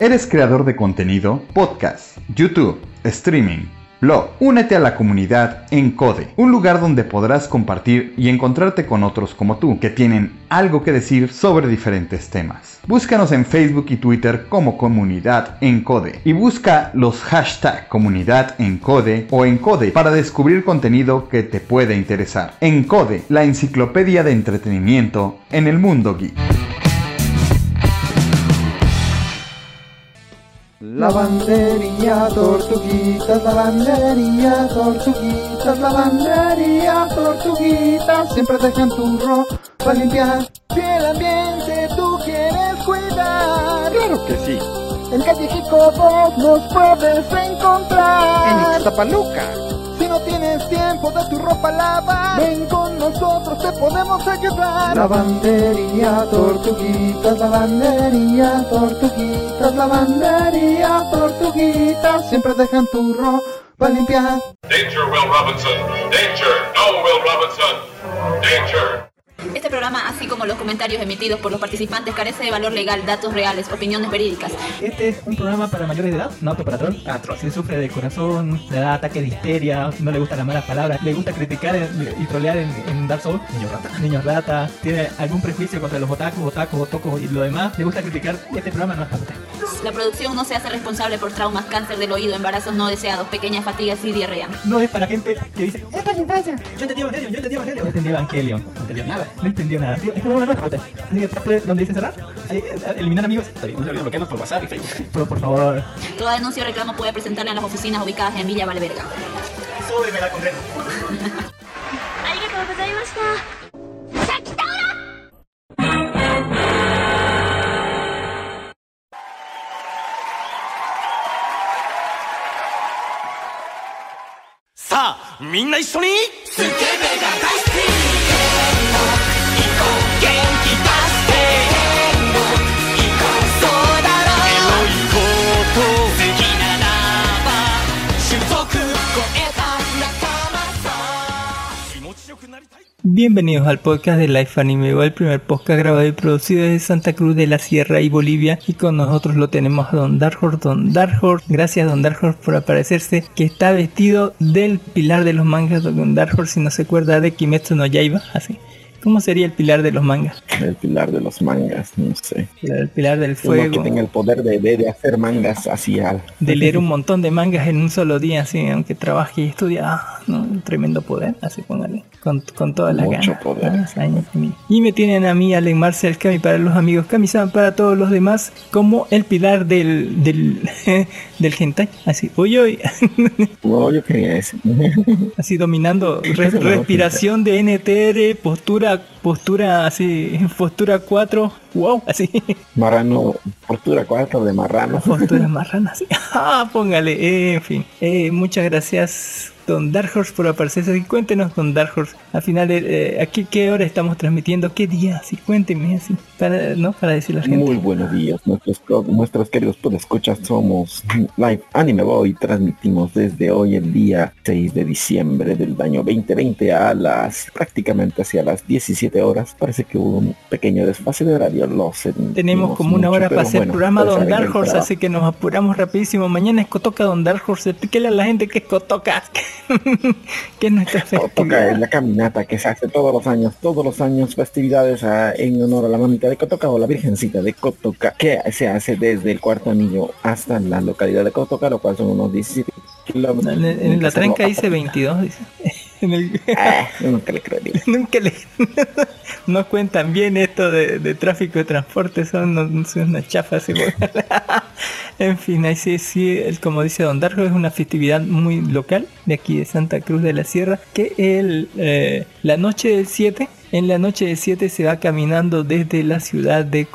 ¿Eres creador de contenido? Podcast, YouTube, streaming, blog. Únete a la comunidad ENCODE, un lugar donde podrás compartir y encontrarte con otros como tú, que tienen algo que decir sobre diferentes temas. Búscanos en Facebook y Twitter como Comunidad ENCODE y busca los hashtag Comunidad ENCODE o ENCODE para descubrir contenido que te puede interesar. ENCODE, la enciclopedia de entretenimiento en el mundo geek. Lavandería Tortuguitas, Lavandería Tortuguitas, Lavandería Tortuguitas. Siempre dejan tu ropa limpiar. Si el ambiente tú quieres cuidar, claro que sí. En Calle Jico vos nos puedes encontrar. En Ixtapaluca. Si no tienes tiempo de tu ropa lavar, ven con nosotros, te podemos ayudar. Lavandería Tortuguitas, Lavandería Tortuguitas, Lavandería Tortuguitas. Siempre dejan tu ropa limpiar. Danger, Will Robinson. Danger, no, Will Robinson. Danger. Este programa, así como los comentarios emitidos por los participantes, carece de valor legal, datos reales, opiniones verídicas. Este es un programa para mayores de edad, no apto para troll. A troll. Si sufre de corazón, le da ataques de histeria, no le gustan las malas palabras, le gusta criticar y trolear en Dark Souls. Niño rata, tiene algún prejuicio contra los otaku y lo demás, le gusta criticar. Este programa no es para otaku. La producción no se hace responsable por traumas, cáncer del oído, embarazos no deseados, pequeñas fatigas y diarrea. No es para gente que dice, ¡es para infancia! Yo entendí Evangelion. No entendí nada. No entendió nada, tío. Es como una nueva. Así que donde dice cerrar, eliminar amigos. Está bien, no se olviden bloquearnos por WhatsApp y Facebook. Pero por favor. Toda denuncia o reclamo puede presentarla en las oficinas ubicadas en Villa Valverga. Súbeme la condena. Arigatou gozaimashita. Sa, minna isshou ni tsukebe ga daisuki. Bienvenidos al podcast de Life Anime, el primer podcast grabado y producido desde Santa Cruz de la Sierra y Bolivia, y con nosotros lo tenemos a Don Dark Horse. Gracias Don Dark Horse por aparecerse, que está vestido del pilar de los mangas. Don Dark Horse, si no se acuerda de Kimetsu no Yaiba, así. ¿Cómo sería el pilar de los mangas? El pilar de los mangas, no sé. El pilar del fuego. Como que tenga el poder de hacer mangas así. De leer un montón de mangas en un solo día, así, aunque trabaje y estudia. No, un tremendo poder, así póngale. Con todas las ganas. Mucho poder. Y me tienen a mí, Alec Marcel Kami, para los amigos Kami-san, para todos los demás, como el pilar del hentai. Así, oye. Yo quería decir. Así dominando respiración de NTR, postura así, postura 4, wow, así. Marrano, postura 4 de marrano. Postura marrana, así. Póngale, en fin. Muchas gracias Don Dark Horse por aparecerse. Cuéntenos Don Dark Horse, al final, aquí qué hora estamos transmitiendo, qué día, así, cuénteme, así, para decir a la gente. Muy buenos días, nuestros queridos podescuchas, somos Live Anime Boy, transmitimos desde hoy el día 6 de diciembre del año 2020 a las, prácticamente hacia las 17 horas, parece que hubo un pequeño desfase de horario, tenemos como una hora para hacer programa Don Dark Horse, así que nos apuramos rapidísimo, mañana es Cotoca Don Dark Horse, explíquele a la gente que es Cotoca. Que es la caminata que se hace todos los años, festividades en honor a la mamita de Cotoca o la virgencita de Cotoca, que se hace desde el Cuarto Anillo hasta la localidad de Cotoca, lo cual son unos 17 kilómetros. En la trenca dice 22, dice. Nunca le creo. No cuentan bien esto de tráfico de transporte, son una chafa así. En fin, ahí sí, como dice Don Darjo, es una festividad muy local de aquí de Santa Cruz de la Sierra, que en la noche del 7 se va caminando desde la ciudad de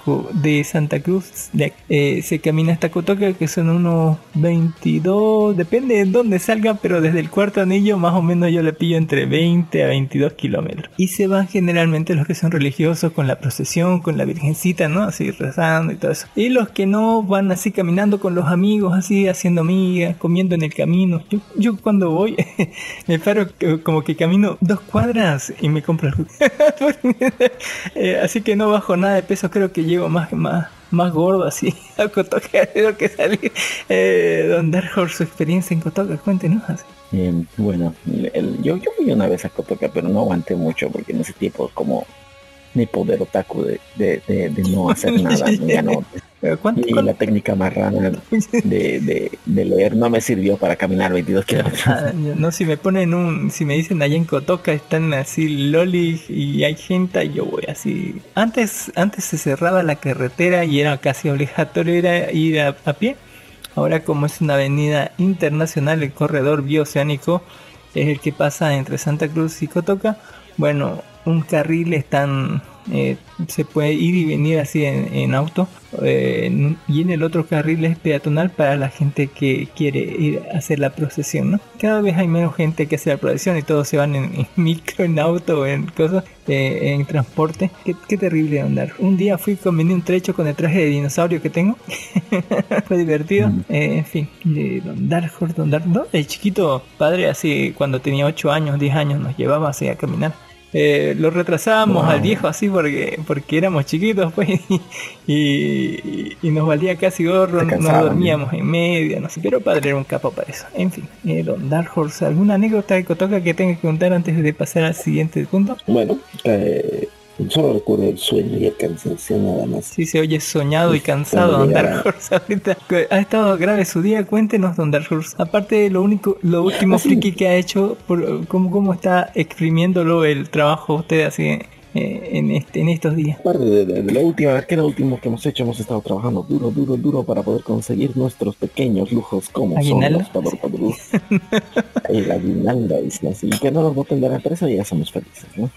Santa Cruz. Se camina hasta Cotoca, que son unos 22, depende de dónde salga, pero desde el Cuarto Anillo más o menos yo le pillo entre 20 a 22 kilómetros. Y se van generalmente los que son religiosos con la procesión, con la virgencita, ¿no? Así rezando y todo eso. Y los que no van así caminando con los amigos, así haciendo migas, comiendo en el camino. Yo cuando voy me paro como que camino 2 cuadras y me compro algo. Así que no bajo nada de peso, creo que llevo más gordo así a Cotoca de lo que salí. Don Dark Horse, su experiencia en Cotoca, cuéntenos así. Bueno, yo fui una vez a Cotoca, pero no aguanté mucho porque en ese tiempo como mi poder otaku de no hacer nada, ganó. ¿Cuánto? La técnica marrana de leer no me sirvió para caminar 22 kilómetros. No, si me dicen allá en Cotoca están así loli y hay gente, yo voy así. Antes se cerraba la carretera y era casi obligatorio ir a pie. Ahora, como es una avenida internacional, el corredor bioceánico es el que pasa entre Santa Cruz y Cotoca. Bueno, un carril están... se puede ir y venir así en auto, y en el otro carril es peatonal para la gente que quiere ir a hacer la procesión, ¿no? Cada vez hay menos gente que hace la procesión y todos se van en micro, en auto, en cosas, en transporte. Qué terrible andar. Un día fui con un trecho con el traje de dinosaurio que tengo. Fue divertido. En fin, Don Dark, el chiquito padre así cuando tenía 8 años, 10 años nos llevaba así a caminar. Lo retrasábamos al viejo así porque éramos chiquitos pues, y nos valía casi gorro, nos dormíamos en media, no sé, pero padre era un capo para eso. En fin, Don Dark Horse, ¿alguna anécdota de Cotoca que tenga que contar antes de pasar al siguiente punto? Bueno, solo recuerdo el sueño y el cansancio nada más. Sí, se oye soñado y cansado Don Dark Horse ahorita. Ha estado grave su día, cuéntenos Don Dark Horse. Aparte de lo último así, friki que ha hecho, ¿cómo está exprimiéndolo el trabajo usted así en estos días? Aparte de la última vez que hemos hecho, hemos estado trabajando duro para poder conseguir nuestros pequeños lujos como ¿Aguinaldo? Son los padrón, el aguinaldo, y que no nos boten de la empresa y ya somos felices, ¿no?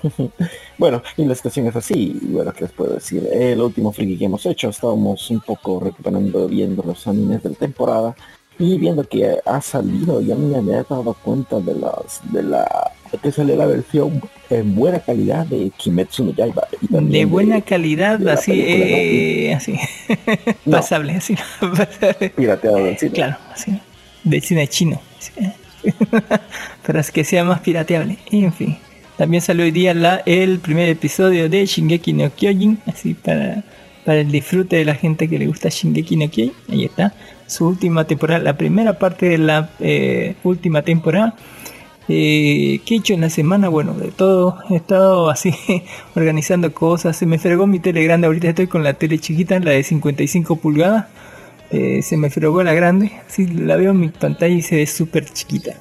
Bueno, y la situación es así. Bueno, ¿qué les puedo decir? El último friki que hemos hecho, estábamos un poco recuperando, viendo los animes de la temporada y viendo que ha salido, ya me he dado cuenta que salió la versión en buena calidad de Kimetsu no Yaiba. De buena calidad, de así, película, ¿no? Así. No. Pasable, así. Pirateado del cine. Claro, así. Del cine chino. Para que sea más pirateable. Y en fin. También salió hoy día el primer episodio de Shingeki no Kyojin, así para el disfrute de la gente que le gusta Shingeki no Kyojin. Ahí está, su última temporada, la primera parte de la última temporada. ¿Qué he hecho en la semana? Bueno, de todo, he estado así organizando cosas. Se me fregó mi tele grande, ahorita estoy con la tele chiquita, la de 55 pulgadas. Se me fregó la grande, así la veo en mi pantalla y se ve súper chiquita.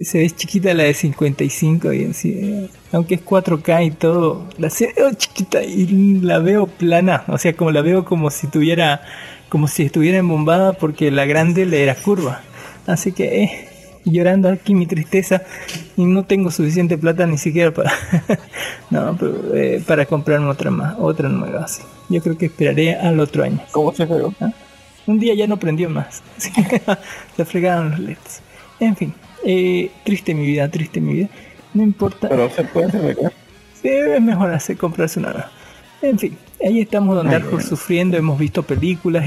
Se ve chiquita la de 55 y así, aunque es 4K y todo, la veo chiquita y la veo plana, o sea, como la veo como si estuviera embombada, porque la grande le era curva. Así que llorando aquí mi tristeza, y no tengo suficiente plata ni siquiera para no, pero, para comprarme otra nueva. Así yo creo que esperaré al otro año. ¿Cómo se fregó? ¿Ah? Un día ya no prendió más. Se fregaron los LEDs. En fin, triste mi vida, no importa. Pero se puede mejorar. Sí, es mejor comprarse una nueva. En fin, ahí estamos donde Arthur sufriendo, hemos visto películas,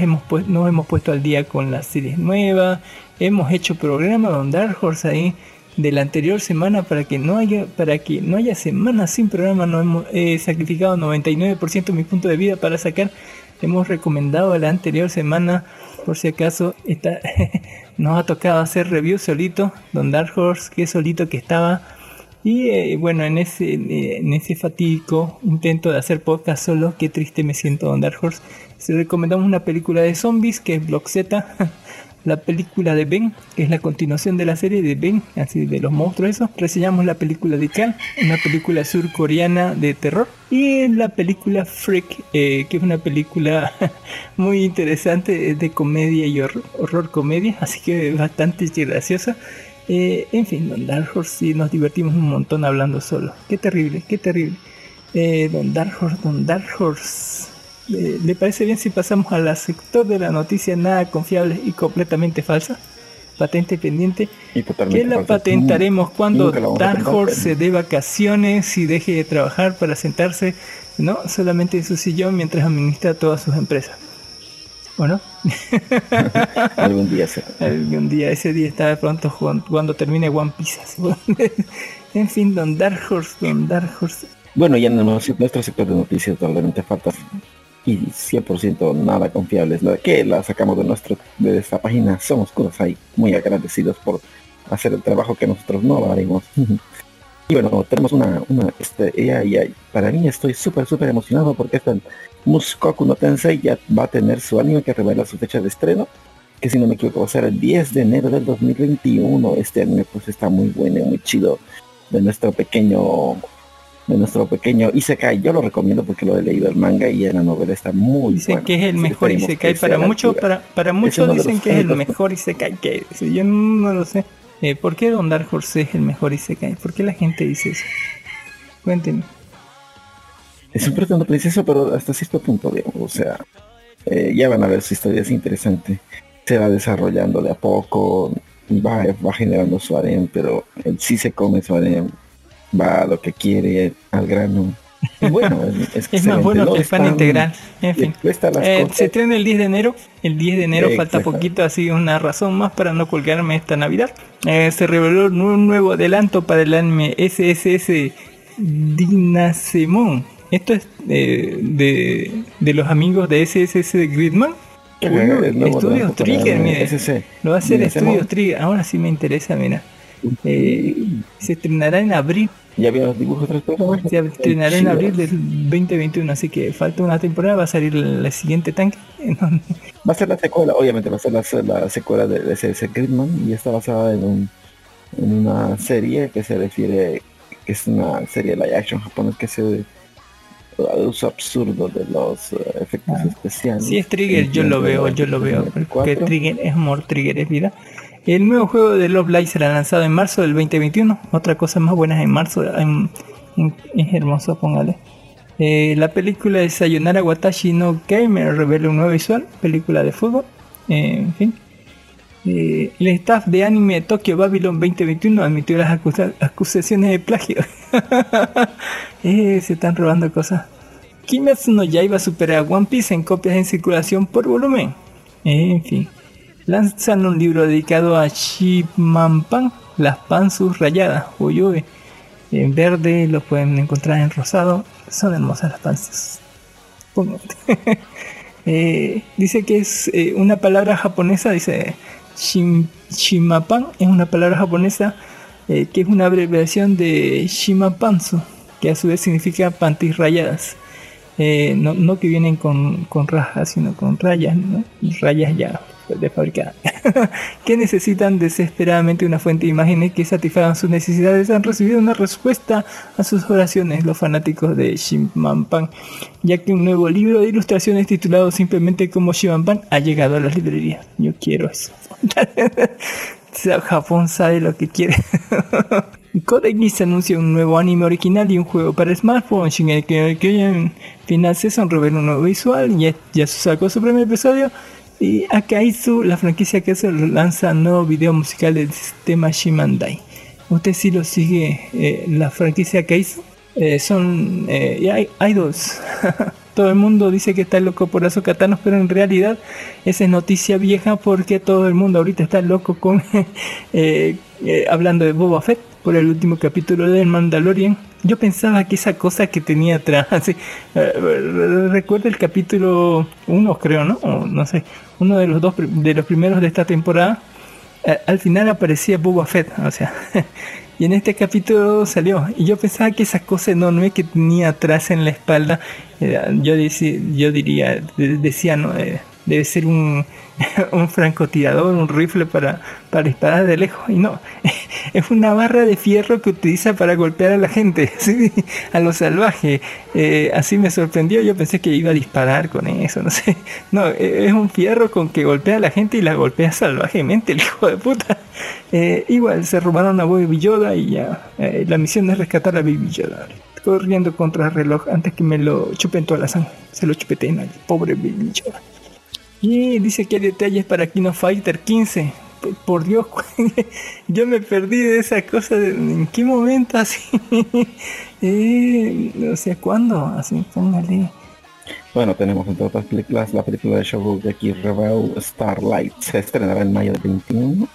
nos hemos puesto al día con las series nuevas, hemos hecho programa Don Dark Horse ahí de la anterior semana para que no haya semanas sin programa. No hemos sacrificado 99% de mi punto de vida para sacar. Hemos recomendado la anterior semana, por si acaso está, nos ha tocado hacer review solito, Don Dark Horse, que solito que estaba. Y bueno, en ese fatídico intento de hacer podcast solo, qué triste me siento, Don Dark Horse. Si recomendamos una película de zombies, que es Block Z, la película de Ben, que es la continuación de la serie de Ben, así de los monstruos esos. Reseñamos la película de Cal, una película surcoreana de terror. Y la película Freak, que es una película muy interesante de comedia y horror comedia, así que bastante graciosa. En fin, Don Dark Horse, sí, nos divertimos un montón hablando solo. Qué terrible. Don Dark Horse. ¿Le parece bien si pasamos al sector de la noticia nada confiable y completamente falsa? Patente pendiente. Y que la patentaremos cuando Dark Horse se dé vacaciones y deje de trabajar para sentarse, ¿no? Solamente en su sillón mientras administra todas sus empresas. ¿O no? Algún día será. Algún día, ese día está de pronto cuando termine One Piece. En fin, Don Dark Horse. Bueno, ya en nuestro sector de noticias totalmente falsas y 100% nada confiables, la que la sacamos de esta página Somos Kurosai, muy agradecidos por hacer el trabajo que nosotros no haremos. Y bueno, tenemos para mí estoy súper emocionado porque esta Mushoku no Tensei ya va a tener su anime que revela su fecha de estreno, que si no me equivoco va a ser el 10 de enero del 2021. Este anime pues está muy bueno y muy chido, de nuestro pequeño Isekai. Yo lo recomiendo porque lo he leído el manga y en la novela está muy bueno. Dicen que es el mejor Isekai para muchos dicen que es el mejor Isekai que hay. Yo no lo sé. ¿Por qué Don Dark Horse es el mejor Isekai? ¿Por qué la gente dice eso? Cuéntenme. Es un pretendo precioso, pero hasta cierto punto, digamos, o sea, ya van a ver su historia, es interesante. Se va desarrollando de a poco, va generando su harem, pero él sí se come su harem. Va a lo que quiere, al grano. Y bueno, es más bueno que el pan integral. En fin, se estrena el 10 de enero. El 10 de enero falta poquito, así una razón más para no colgarme esta Navidad. Se reveló un nuevo adelanto para el anime SSS Digasemón. Esto es de los amigos de SSS de Gridman. Estudio Trigger, mire. Lo va a hacer Estudio Trigger. Ahora sí me interesa, mira. Se estrenará en abril. Ya había los dibujos transparentes. Se estrenará en abril del 2021, así que falta una temporada. Va a salir la siguiente tanque. Va a ser la secuela, obviamente va a ser la secuela de S.S. Gridman, y está basada en una serie que se refiere, que es una serie live action japonés que se uso absurdo de los efectos especiales. Si es Trigger, yo lo veo. Porque Trigger es amor, Trigger es vida. El nuevo juego de Love Live será lanzado en marzo del 2021. Otra cosa más buena en marzo. Es hermoso, póngale. La película de Sayonara Watashi no Kame revela un nuevo visual. Película de fútbol. En fin. El staff de anime Tokyo Babylon 2021 admitió las acusaciones de plagio. Se están robando cosas. Kimetsu no Yaiba supera a One Piece en copias en circulación por volumen. En fin. Lanzan un libro dedicado a Shimapan, las panzas rayadas. en verde, los pueden encontrar en rosado. Son hermosas las panzas. Dice que es una palabra japonesa, dice Shimapan, es una palabra japonesa que es una abreviación de Shimapanzu, que a su vez significa panties rayadas. No que vienen con rajas, sino con rayas, ¿no? Rayas ya desfabricadas. Que necesitan desesperadamente una fuente de imágenes que satisfagan sus necesidades. Han recibido una respuesta a sus oraciones los fanáticos de Shimapan, ya que un nuevo libro de ilustraciones titulado simplemente como Shimapan ha llegado a las librerías. Yo quiero eso. Japón sabe lo que quiere. Kodaigis anuncia un nuevo anime original y un juego para smartphone. Shingeki no Kyojin Final Season revela un nuevo visual. Ya sacó su primer episodio. Y Akaizu, la franquicia Akaizu, lanza un nuevo video musical del sistema Shimandai. ¿Usted sí lo sigue, la franquicia Akaizu? Son idols. Todo el mundo dice que está loco por esos katanos, pero en realidad esa es noticia vieja, porque todo el mundo ahorita está loco con hablando de Boba Fett por el último capítulo del Mandalorian. Yo pensaba que esa cosa que tenía atrás, así, recuerdo el capítulo 1, creo, ¿no? O, no sé, uno de los dos de los primeros de esta temporada, al final aparecía Boba Fett, o sea... Y en este capítulo salió. Y yo pensaba que esa cosa enorme que tenía atrás en la espalda, yo decía, no, debe ser un francotirador, un rifle para disparar de lejos. Y no, es una barra de fierro que utiliza para golpear a la gente, ¿sí? A los salvajes. Así me sorprendió. Yo pensé que iba a disparar con eso, no sé. No, es un fierro con que golpea a la gente y la golpea salvajemente, el hijo de puta. Igual se robaron a Baby Yoda y ya. La misión es rescatar a Baby Yoda. Corriendo contra el reloj antes que me lo chupen toda la sangre. Se lo chupeteen al pobre Baby Yoda. Y dice que hay detalles para Kino Fighter 15. Por Dios, yo me perdí de esa cosa. ¿En qué momento así? O sea, ¿cuándo? Así, póngale. Bueno, tenemos entre otras películas la película de Shokugeki Rebel Starlight. Se estrenará en mayo del 21.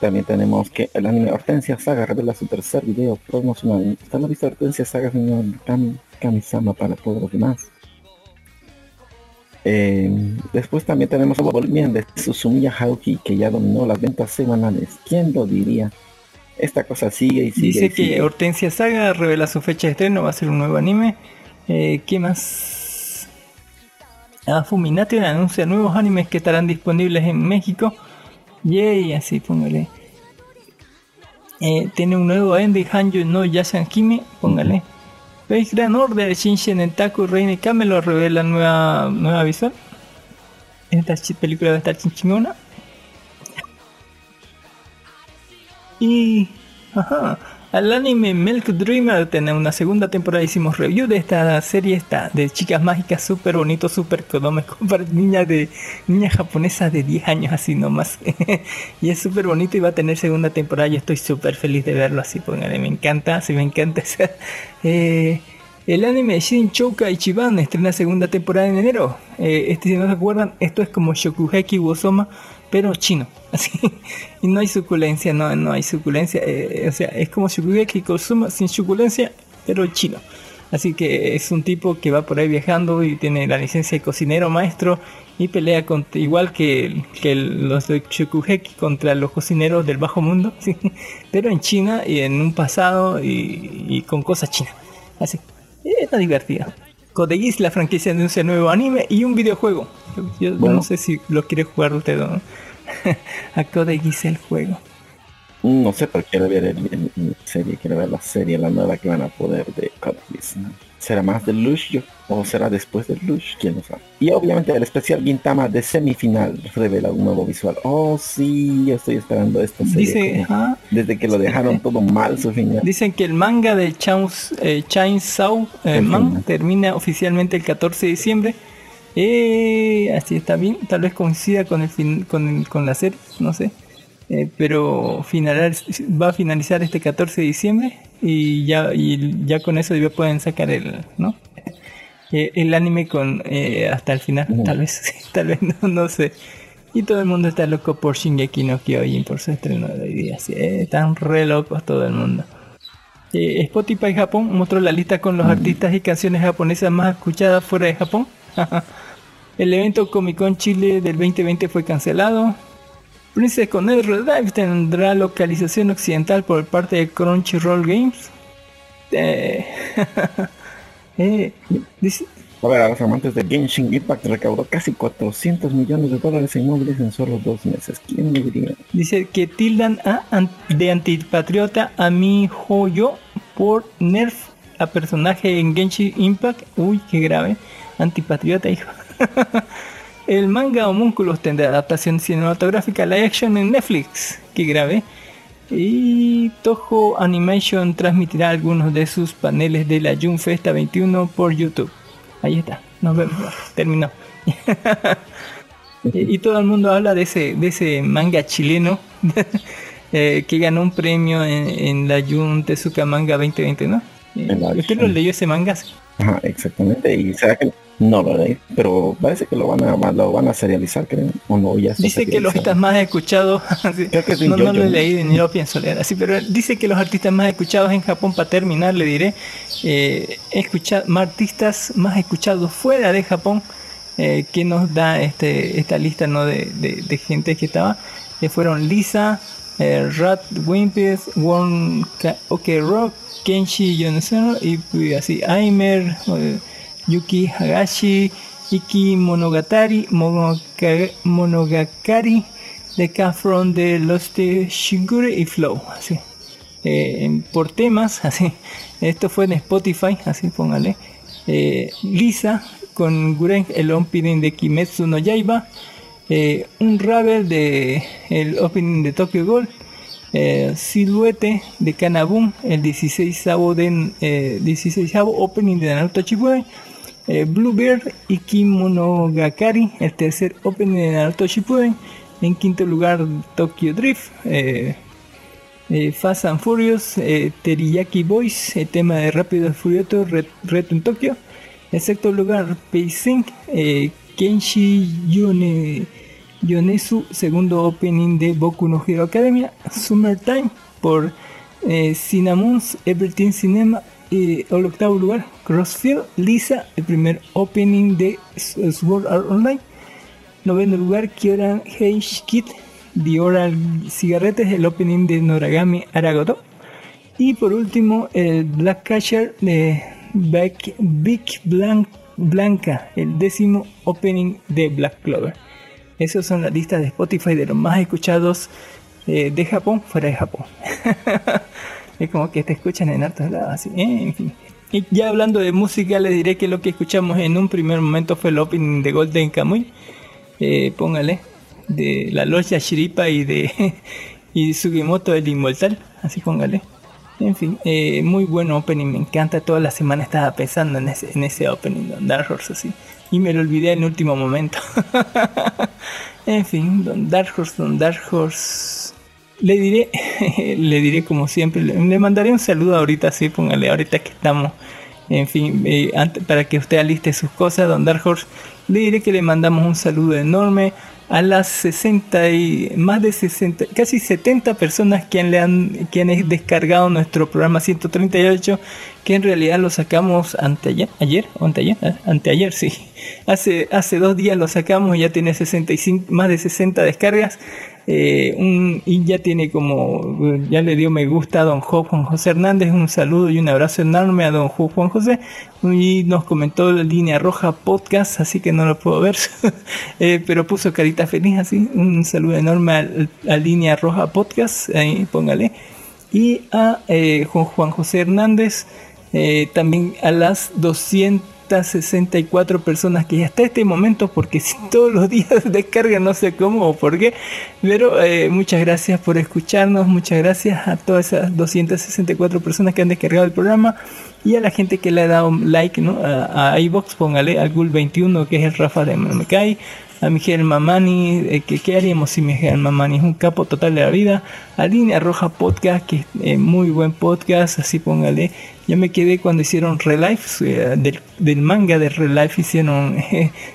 También tenemos que el anime Hortensia Saga revela su tercer video promocional. ¿Están la vista Hortensia Saga, señor Kamisama, para todos los demás? Después también tenemos el volumen de Susumiya Haruki, que ya dominó las ventas semanales. ¿Quién lo diría? Esta cosa sigue y sigue. Dice que sigue. Hortensia Saga revela su fecha de estreno, va a ser un nuevo anime. ¿Qué más? Fumination anuncia nuevos animes que estarán disponibles en México. Yay, así póngale. Tiene un nuevo ending, Hanjo no Yashan Hime, póngale. Veis Gran Order, Shinshin Entaku, Reine Camelot revela nueva visual. Esta película va a estar chinchimona. Y... Ajá. Al anime Milk Dreamer tiene una segunda temporada. Hicimos review de esta serie, esta de chicas mágicas, súper bonito, súper económico para niñas japonesas de 10 años así nomás. Y es súper bonito y va a tener segunda temporada. Yo estoy súper feliz de verlo así, póngale, me encanta, sí me encanta. El anime Shin Chouka Ichiban estrena segunda temporada en enero. Si no se acuerdan, esto es como Shokugeki no Soma, pero chino, así, y no hay suculencia, no hay suculencia, o sea, es como Shokugeki no Soma sin suculencia, pero chino, así que es un tipo que va por ahí viajando y tiene la licencia de cocinero maestro y pelea contra, igual que los de Shokugeki, contra los cocineros del bajo mundo, ¿sí? Pero en China y en un pasado y con cosas chinas, así, está divertido. Kodaigis, la franquicia anuncia un nuevo anime y un videojuego. Yo bueno, no sé si lo quiere jugar usted, ¿no? A Kodaigis el juego. No sé, pero quiero ver la serie, la nueva que van a poder de Kodaigis, ¿no? ¿Será más de Lush o será después de Lush? ¿Quién lo sabe? Y obviamente el especial Gintama de semifinal revela un nuevo visual. Oh sí, yo estoy esperando esta serie. Dice, ¿ah? Desde que lo dejaron todo mal su final. Dicen que el manga de Chainsaw Man termina oficialmente el 14 de diciembre. Así está bien, tal vez coincida con la serie, no sé. Pero va a finalizar este 14 de diciembre y ya con eso ya pueden sacar el anime con hasta el final, tal vez no sé. Y todo el mundo está loco por Shingeki no Kyojin, por su estreno de hoy día, sí, están re locos todo el mundo. Spotify Japón mostró la lista con los artistas y canciones japonesas más escuchadas fuera de Japón. El evento Comic Con Chile del 2020 fue cancelado. Princess Connect ReLife tendrá localización occidental por parte de Crunchyroll Games. Dice, amantes de Genshin Impact recaudó casi $400 millones en móviles en solo 2 meses. ¿Quién diría? Dice que tildan de antipatriota a mi Hoyo por nerf a personaje en Genshin Impact. Uy, qué grave. Antipatriota, hijo. El manga Homúnculos tendrá adaptación cinematográfica live action en Netflix. Qué grave. Y Toho Animation transmitirá algunos de sus paneles de la June Festa 21 por YouTube. Ahí está, nos vemos. Terminó. Y todo el mundo habla de ese manga chileno que ganó un premio en la Jun Tezuka Manga 2020, ¿no? ¿Usted lo leyó ese manga? Ajá, exactamente. Y será que no lo leí, pero parece que lo van a serializar, creo. O no, ya se dice que los artistas más escuchados. Creo que no lo he leído ni lo pienso leer así, pero dice que los artistas más escuchados en Japón, para terminar, le diré, artistas más escuchados fuera de Japón, que nos da esta lista, ¿no? de gente que estaba, que fueron Lisa, Rat Wimpies, One Ok Rock, Kenshi Yonezuno y así, Aimer, Yuki Hagashi, Iki Monogatari, Monogakari, The Cat from the Lost Shigure y Flow, así. Por temas, así. Esto fue en Spotify, así póngale. Lisa con Guren, el opening de Kimetsu no Yaiba. Un Ravel de el opening de Tokyo Ghoul. Silhouette de Kanabun, el 16avo opening de Naruto Shippuden. Bluebeard y Kimonogakari, el tercer opening de Naruto Shippuden. En quinto lugar, Tokyo Drift. Fast and Furious, Teriyaki Boys, el tema de Rápido y Furioso, Reto en Tokio. En sexto lugar, Peising, Kenshi Yonezu, segundo opening de Boku no Hero Academia. Summertime por Cinnamons, Everything Cinema. El octavo lugar, Crossfield, Lisa, el primer opening de Sword Art Online. Noveno lugar, Kyoran Heish Kid, The Oral Cigarrettes, el opening de Noragami Aragoto. Y por último, el BlacKkKlansman de Big Blanca, el décimo opening de Black Clover. Esas son las listas de Spotify de los más escuchados de Japón, fuera de Japón. Es como que te escuchan en hartos lados, así, en fin. Y ya hablando de música, les diré que lo que escuchamos en un primer momento fue el opening de Golden Kamuy. Póngale, de la Logia Shiripa y de Sugimoto el Inmortal, así póngale. En fin, muy buen opening, me encanta. Toda la semana estaba pensando en ese opening de Dark Horse, así. Y me lo olvidé en el último momento. En fin, Don Dark Horse. Le diré como siempre, le mandaré un saludo ahorita, sí, póngale, ahorita que estamos. En fin, para que usted aliste sus cosas, Don Dark Horse, le diré que le mandamos un saludo enorme a las 60 y más de 60, casi 70 personas quienes descargado nuestro programa 138, que en realidad lo sacamos anteayer, sí. Hace 2 días lo sacamos y ya tiene 65, más de 60 descargas. Y ya tiene ya le dio me gusta a don Juan José Hernández, un saludo y un abrazo enorme a don Juan José, y nos comentó la Línea Roja Podcast, así que no lo puedo ver. Pero puso carita feliz, así, un saludo enorme a Línea Roja Podcast, ahí póngale, y a Juan José Hernández, también a las 264 personas que ya hasta este momento, porque si todos los días descargan, no sé cómo o por qué, pero muchas gracias por escucharnos, muchas gracias a todas esas 264 personas que han descargado el programa y a la gente que le ha dado like, ¿no? A iVoox, póngale, al Gul 21, que es el Rafa de No Me Cae, a Miguel Mamani, que qué haríamos si Miguel Mamani es un capo total de la vida, a Línea Roja Podcast, que es muy buen podcast, así póngale, Yo me quedé cuando hicieron ReLife, del manga de ReLife hicieron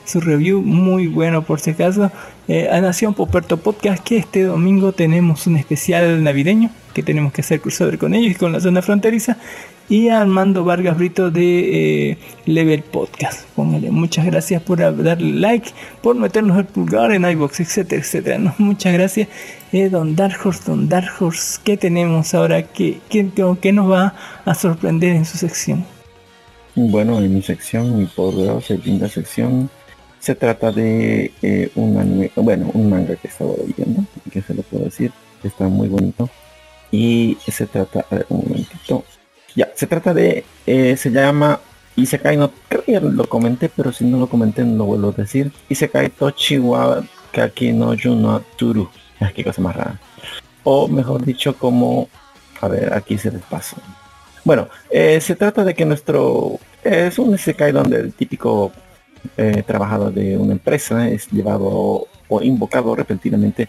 su review, muy bueno por si acaso. A Nación Poperto Podcast, que este domingo tenemos un especial navideño, que tenemos que hacer crossover con ellos y con la zona fronteriza. Y a Armando Vargas Brito de Level Podcast. Póngale muchas gracias por darle like, por meternos el pulgar en iVoox, etcétera, etcétera. No, muchas gracias. Don Dark Horse, ¿qué tenemos ahora? ¿Qué nos va a sorprender en su sección? Bueno, en mi sección, mi poderosa y linda sección, se trata de un manga que estaba leyendo, que se lo puedo decir, que está muy bonito. Y se trata, se llama Isekai no, creo que ya lo comenté, pero si no lo comenté no lo vuelvo a decir. Isekai Tochi wa Kaki no Yuno Turu. Es que cosa más rara. O mejor dicho, como, a ver, aquí se les pasa. Bueno, se trata de que es un Isekai donde el típico trabajador de una empresa es llevado o invocado repentinamente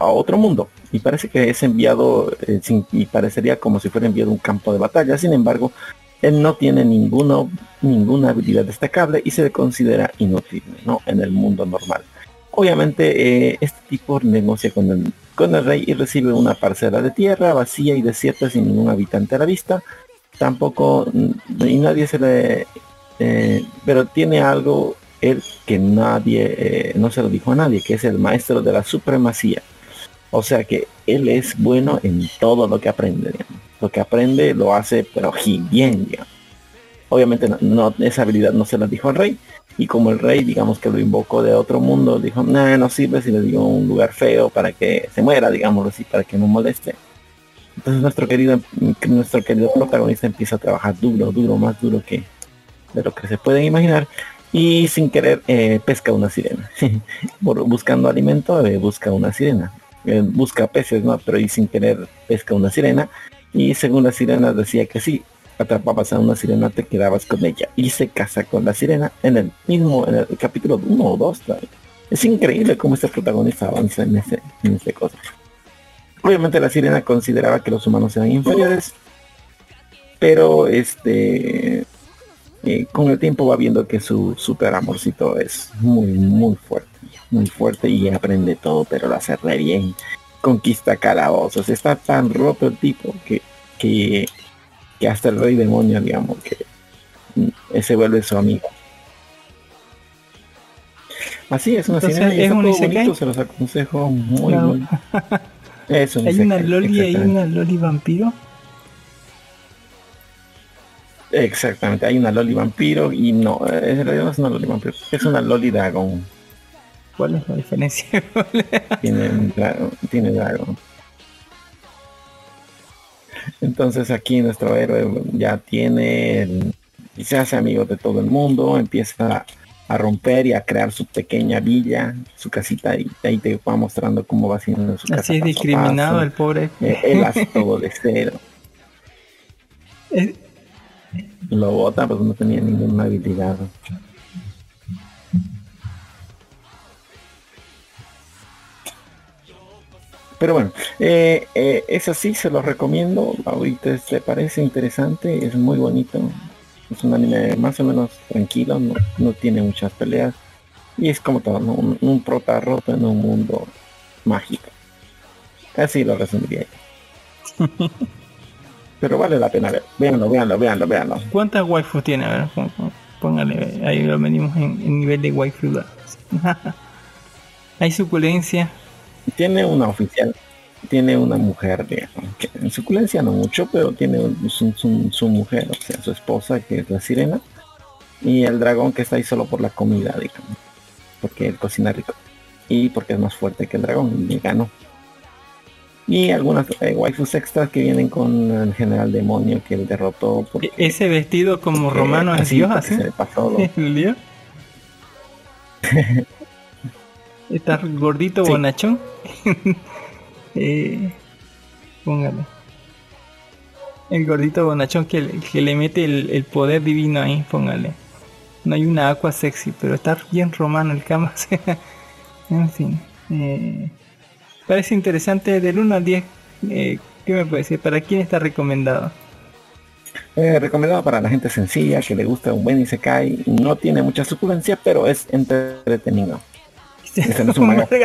a otro mundo, y parece que es enviado y parecería como si fuera enviado a un campo de batalla. Sin embargo, él no tiene ninguna habilidad destacable y se le considera inútil, ¿no?, en el mundo normal. Obviamente este tipo negocia con el rey y recibe una parcela de tierra vacía y desierta sin ningún habitante a la vista. Pero tiene algo él que nadie no se lo dijo a nadie, que es el maestro de la supremacía. O sea que él es bueno en todo lo que aprende, digamos. Lo que aprende lo hace pero bien, digamos. Obviamente no, esa habilidad no se la dijo al rey. Y como el rey, digamos que lo invocó de otro mundo, dijo, no sirve, si le dio un lugar feo para que se muera, digámoslo así, para que no moleste. Entonces nuestro querido protagonista empieza a trabajar duro, más duro que de lo que se pueden imaginar. Y sin querer pesca una sirena. Buscando alimento, busca una sirena. Busca peces, ¿no? Pero y sin querer pesca una sirena, y según la sirena decía que sí, atrapabas a una sirena, te quedabas con ella, y se casa con la sirena en el capítulo 1 o 2. Es increíble cómo este protagonista avanza en esta cosa. Obviamente la sirena consideraba que los humanos eran inferiores, pero con el tiempo va viendo que su super amorcito es muy fuerte y aprende todo, pero lo hace re bien. Conquista calabozos. Está tan roto el tipo que hasta el rey demonio, digamos, que se vuelve su amigo. Así es, una sirena. Es un bonito, se los aconsejo muy bueno. Es un isekai, hay una loli vampiro. Exactamente, hay una loli vampiro y no, en realidad no es una loli vampiro, es una loli dragón. ¿Cuál es la diferencia? Tiene dragón. Entonces aquí nuestro héroe ya y se hace amigo de todo el mundo, empieza a romper y a crear su pequeña villa, su casita, y ahí te va mostrando cómo va haciendo su casa. Así es, discriminado el pobre. Él hace todo de cero. Lo bota, pero no tenía ninguna habilidad. Pero bueno, es así, se los recomiendo. Ahorita le parece interesante, es muy bonito. Es un anime más o menos tranquilo, no tiene muchas peleas. Y es como todo, ¿no? un prota roto en un mundo mágico. Así lo resumiría yo. Pero vale la pena ver. Véanlo. ¿Cuántas waifus tiene? A ver, póngale, ahí lo medimos en nivel de waifu. Hay suculencia. Tiene una oficial, tiene una mujer, digamos, que en suculencia no mucho, pero tiene su mujer, o sea, su esposa, que es la sirena, y el dragón que está ahí solo por la comida, digamos, porque él cocina rico, y porque es más fuerte que el dragón, y ganó. Y algunas waifus extras que vienen con el general demonio que él derrotó. Ese vestido como romano es Dios, así. Se le pasó el Dios. Está gordito, sí. Bonachón. Póngale. El gordito bonachón que le mete el poder divino ahí, póngale. No hay una Aqua sexy, pero está bien romano el cama. En fin. Parece interesante. Del 1 al 10. ¿Qué me puede decir? ¿Para quién está recomendado? Recomendado para la gente sencilla que le gusta un buen isekai. No tiene mucha suculencia, pero es entretenido. Este no es un manga. Yo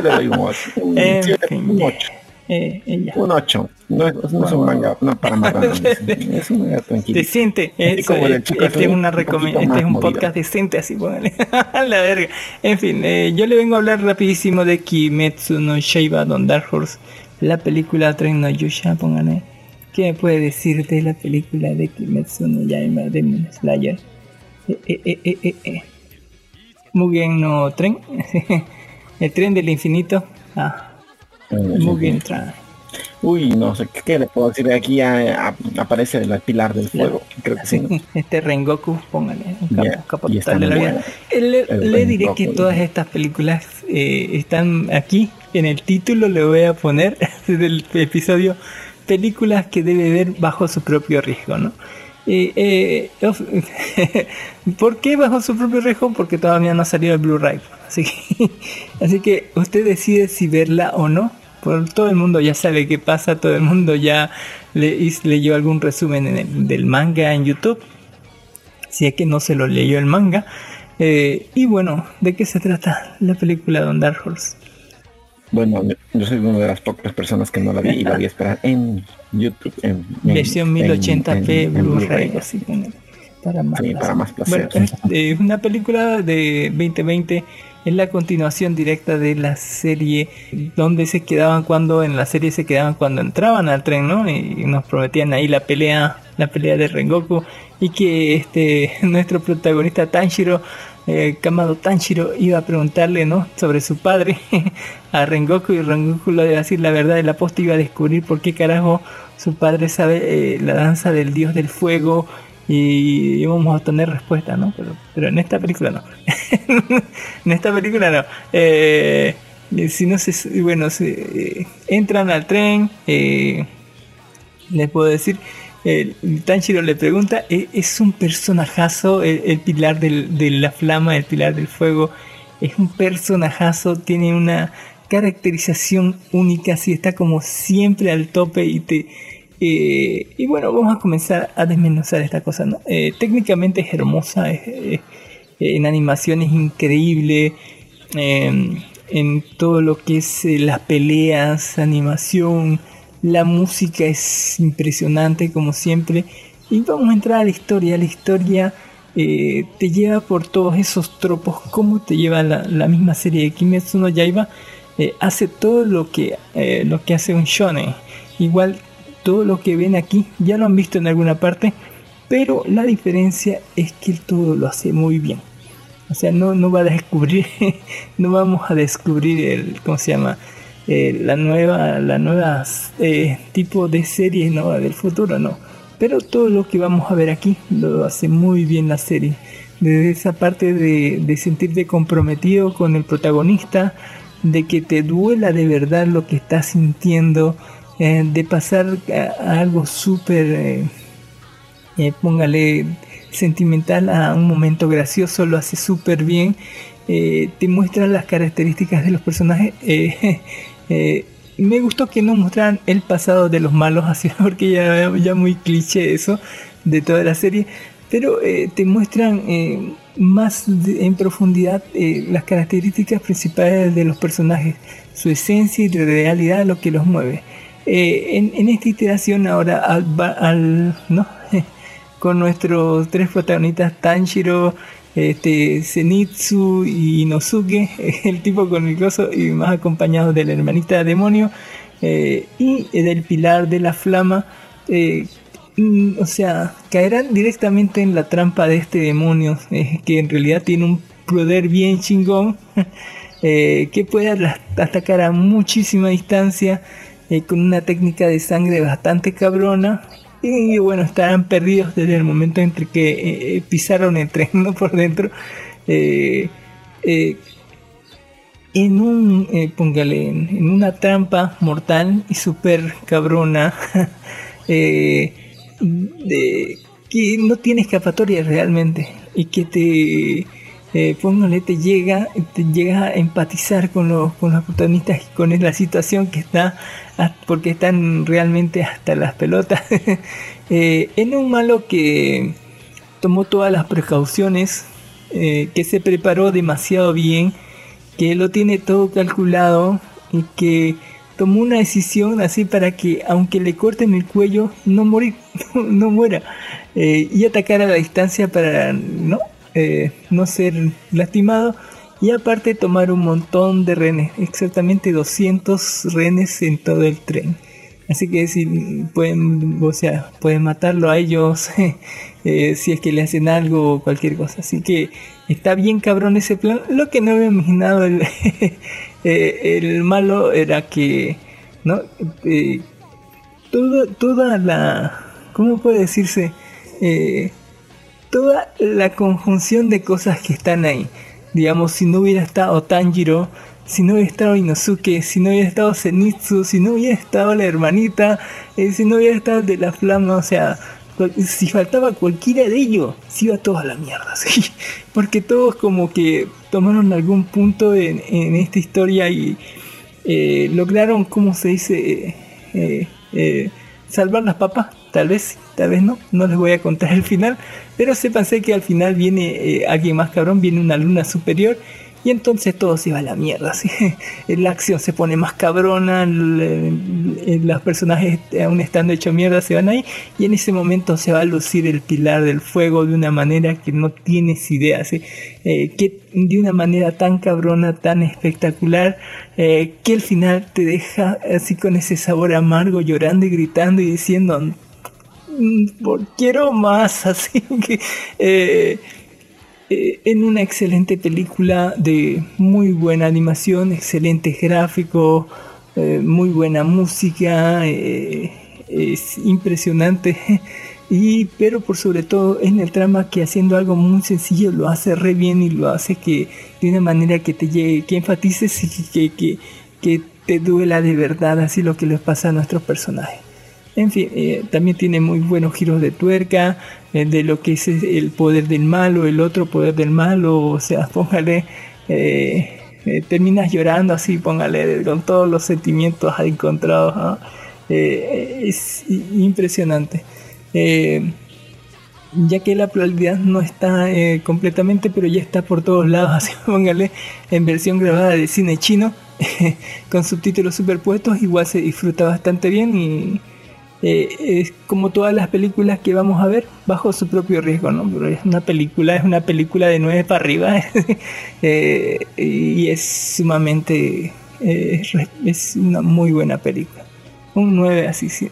le doy un 8. Un 8. No es un manga para matar. Es un manga tranquilo. Decente. Este es un podcast decente, así póngale. A la verga. En fin, yo le vengo a hablar rapidísimo de Kimetsu no Yaiba Don Dark Horse. La película Tren no Yusha, póngale. ¿Qué me puede decir de la película de Kimetsu no Yaiba Demon Slayer? Mugen no Tren. El tren del infinito. Mugen Tren. Uy, no sé, ¿qué le puedo decir? Aquí aparece el pilar del fuego. Creo que sí, ¿no? Este Rengoku, póngale. Capital de la vida. Le diré que todas estas películas están aquí. En el título le voy a poner del episodio... películas que debe ver bajo su propio riesgo, ¿no? ¿Por qué bajo su propio riesgo? Porque todavía no ha salido el Blu-ray. Así que usted decide si verla o no. Todo el mundo ya sabe qué pasa, todo el mundo ya leyó algún resumen del manga en YouTube. Si es que no se lo leyó el manga. Y bueno, ¿de qué se trata la película Don Dark Horse? Bueno, yo soy una de las pocas personas que no la vi y la voy a esperar en YouTube. Versión 1080p Blu-ray, así para más placer. Bueno, es una película de 2020, es la continuación directa de la serie donde se quedaban cuando en la serie se quedaban cuando entraban al tren, ¿no? Y nos prometían ahí la pelea de Rengoku y que nuestro protagonista Tanjiro, Kamado Tanjiro, iba a preguntarle, ¿no?, sobre su padre a Rengoku, y Rengoku le iba a decir la verdad, el apóstol iba a descubrir por qué carajo su padre sabe la danza del dios del fuego, y íbamos a tener respuesta, ¿no? Pero en esta película no. En esta película no. Entran al tren, les puedo decir... Tanjiro le pregunta, es un personajazo, el pilar de la flama, el pilar del fuego, es un personajazo, tiene una caracterización única, así está como siempre al tope y bueno, vamos a comenzar a desmenuzar esta cosa, ¿no? Técnicamente es hermosa, en animación es increíble, en todo lo que es las peleas, animación. La música es impresionante como siempre. Y vamos a entrar a la historia. La historia te lleva por todos esos tropos. Como te lleva la misma serie de Kimetsu no Yaiba. Hace todo lo que hace un shonen. Igual todo lo que ven aquí ya lo han visto en alguna parte. Pero la diferencia es que todo lo hace muy bien. O sea, no va a descubrir. No vamos a descubrir ¿cómo se llama? La nueva tipo de serie, ¿no?, del futuro, no, pero todo lo que vamos a ver aquí lo hace muy bien la serie, desde esa parte de sentirte comprometido con el protagonista, de que te duela de verdad lo que estás sintiendo, de pasar a algo súper póngale sentimental a un momento gracioso, lo hace súper bien. Te muestran las características de los personajes. Me gustó que no mostraran el pasado de los malos, así, porque ya muy cliché eso de toda la serie, pero te muestran más en profundidad las características principales de los personajes, su esencia y de realidad, lo que los mueve. En esta iteración ahora con nuestros tres protagonistas, Tanjiro, Zenitsu y Inosuke, el tipo con el coso, y más acompañado de la hermanita demonio y del pilar de la flama, o sea, caerán directamente en la trampa de este demonio, que en realidad tiene un poder bien chingón, que puede atacar a muchísima distancia, con una técnica de sangre bastante cabrona. Y bueno, estarán perdidos desde el momento entre que pisaron el tren, ¿no?, por dentro. En una trampa mortal y súper cabrona, que no tiene escapatoria realmente, y que te por un momento te llega a empatizar con los protagonistas y con la situación que está, porque están realmente hasta las pelotas. En un malo que tomó todas las precauciones, que se preparó demasiado bien, que lo tiene todo calculado y que tomó una decisión así para que, aunque le corten el cuello, no muera, y atacar a la distancia para no ser lastimado, y aparte tomar un montón de rehenes, exactamente 200 rehenes en todo el tren. Así que si pueden matarlo a ellos si es que le hacen algo o cualquier cosa. Así que está bien cabrón ese plan. Lo que no había imaginado el malo era que toda la, ¿cómo puede decirse? Toda la conjunción de cosas que están ahí. Digamos, si no hubiera estado Tanjiro, si no hubiera estado Inosuke, si no hubiera estado Zenitsu, si no hubiera estado la hermanita, si no hubiera estado de la flama, o sea, si faltaba cualquiera de ellos, se iba todo a la mierda, ¿sí? Porque todos como que tomaron algún punto en esta historia y lograron, ¿cómo se dice? Salvar las papas, tal vez no les voy a contar el final, pero sépanse que al final viene alguien más cabrón, viene una luna superior. Y entonces todo se va a la mierda, ¿sí? La acción se pone más cabrona, los personajes aún estando hechos mierda se van ahí, y en ese momento se va a lucir el pilar del fuego de una manera que no tienes idea, ¿sí? Que de una manera tan cabrona, tan espectacular, que al final te deja así con ese sabor amargo, llorando y gritando y diciendo, quiero más, así que... en una excelente película de muy buena animación, excelentes gráficos, muy buena música, es impresionante, pero por sobre todo en el trama, que haciendo algo muy sencillo lo hace re bien y lo hace que de una manera que te llegue, que enfatices y que te duela de verdad así lo que les pasa a nuestros personajes. En fin, también tiene muy buenos giros de tuerca, de lo que es el poder del malo, el otro poder del malo, o sea, póngale, terminas llorando así, póngale, con todos los sentimientos encontrados, ¿no? Es impresionante. Ya que la pluralidad no está completamente, pero ya está por todos lados, así póngale, en versión grabada de cine chino, con subtítulos superpuestos, igual se disfruta bastante bien y... es como todas las películas que vamos a ver, bajo su propio riesgo, ¿no? Pero es una película de 9 para arriba. Y es sumamente es una muy buena película, un 9 así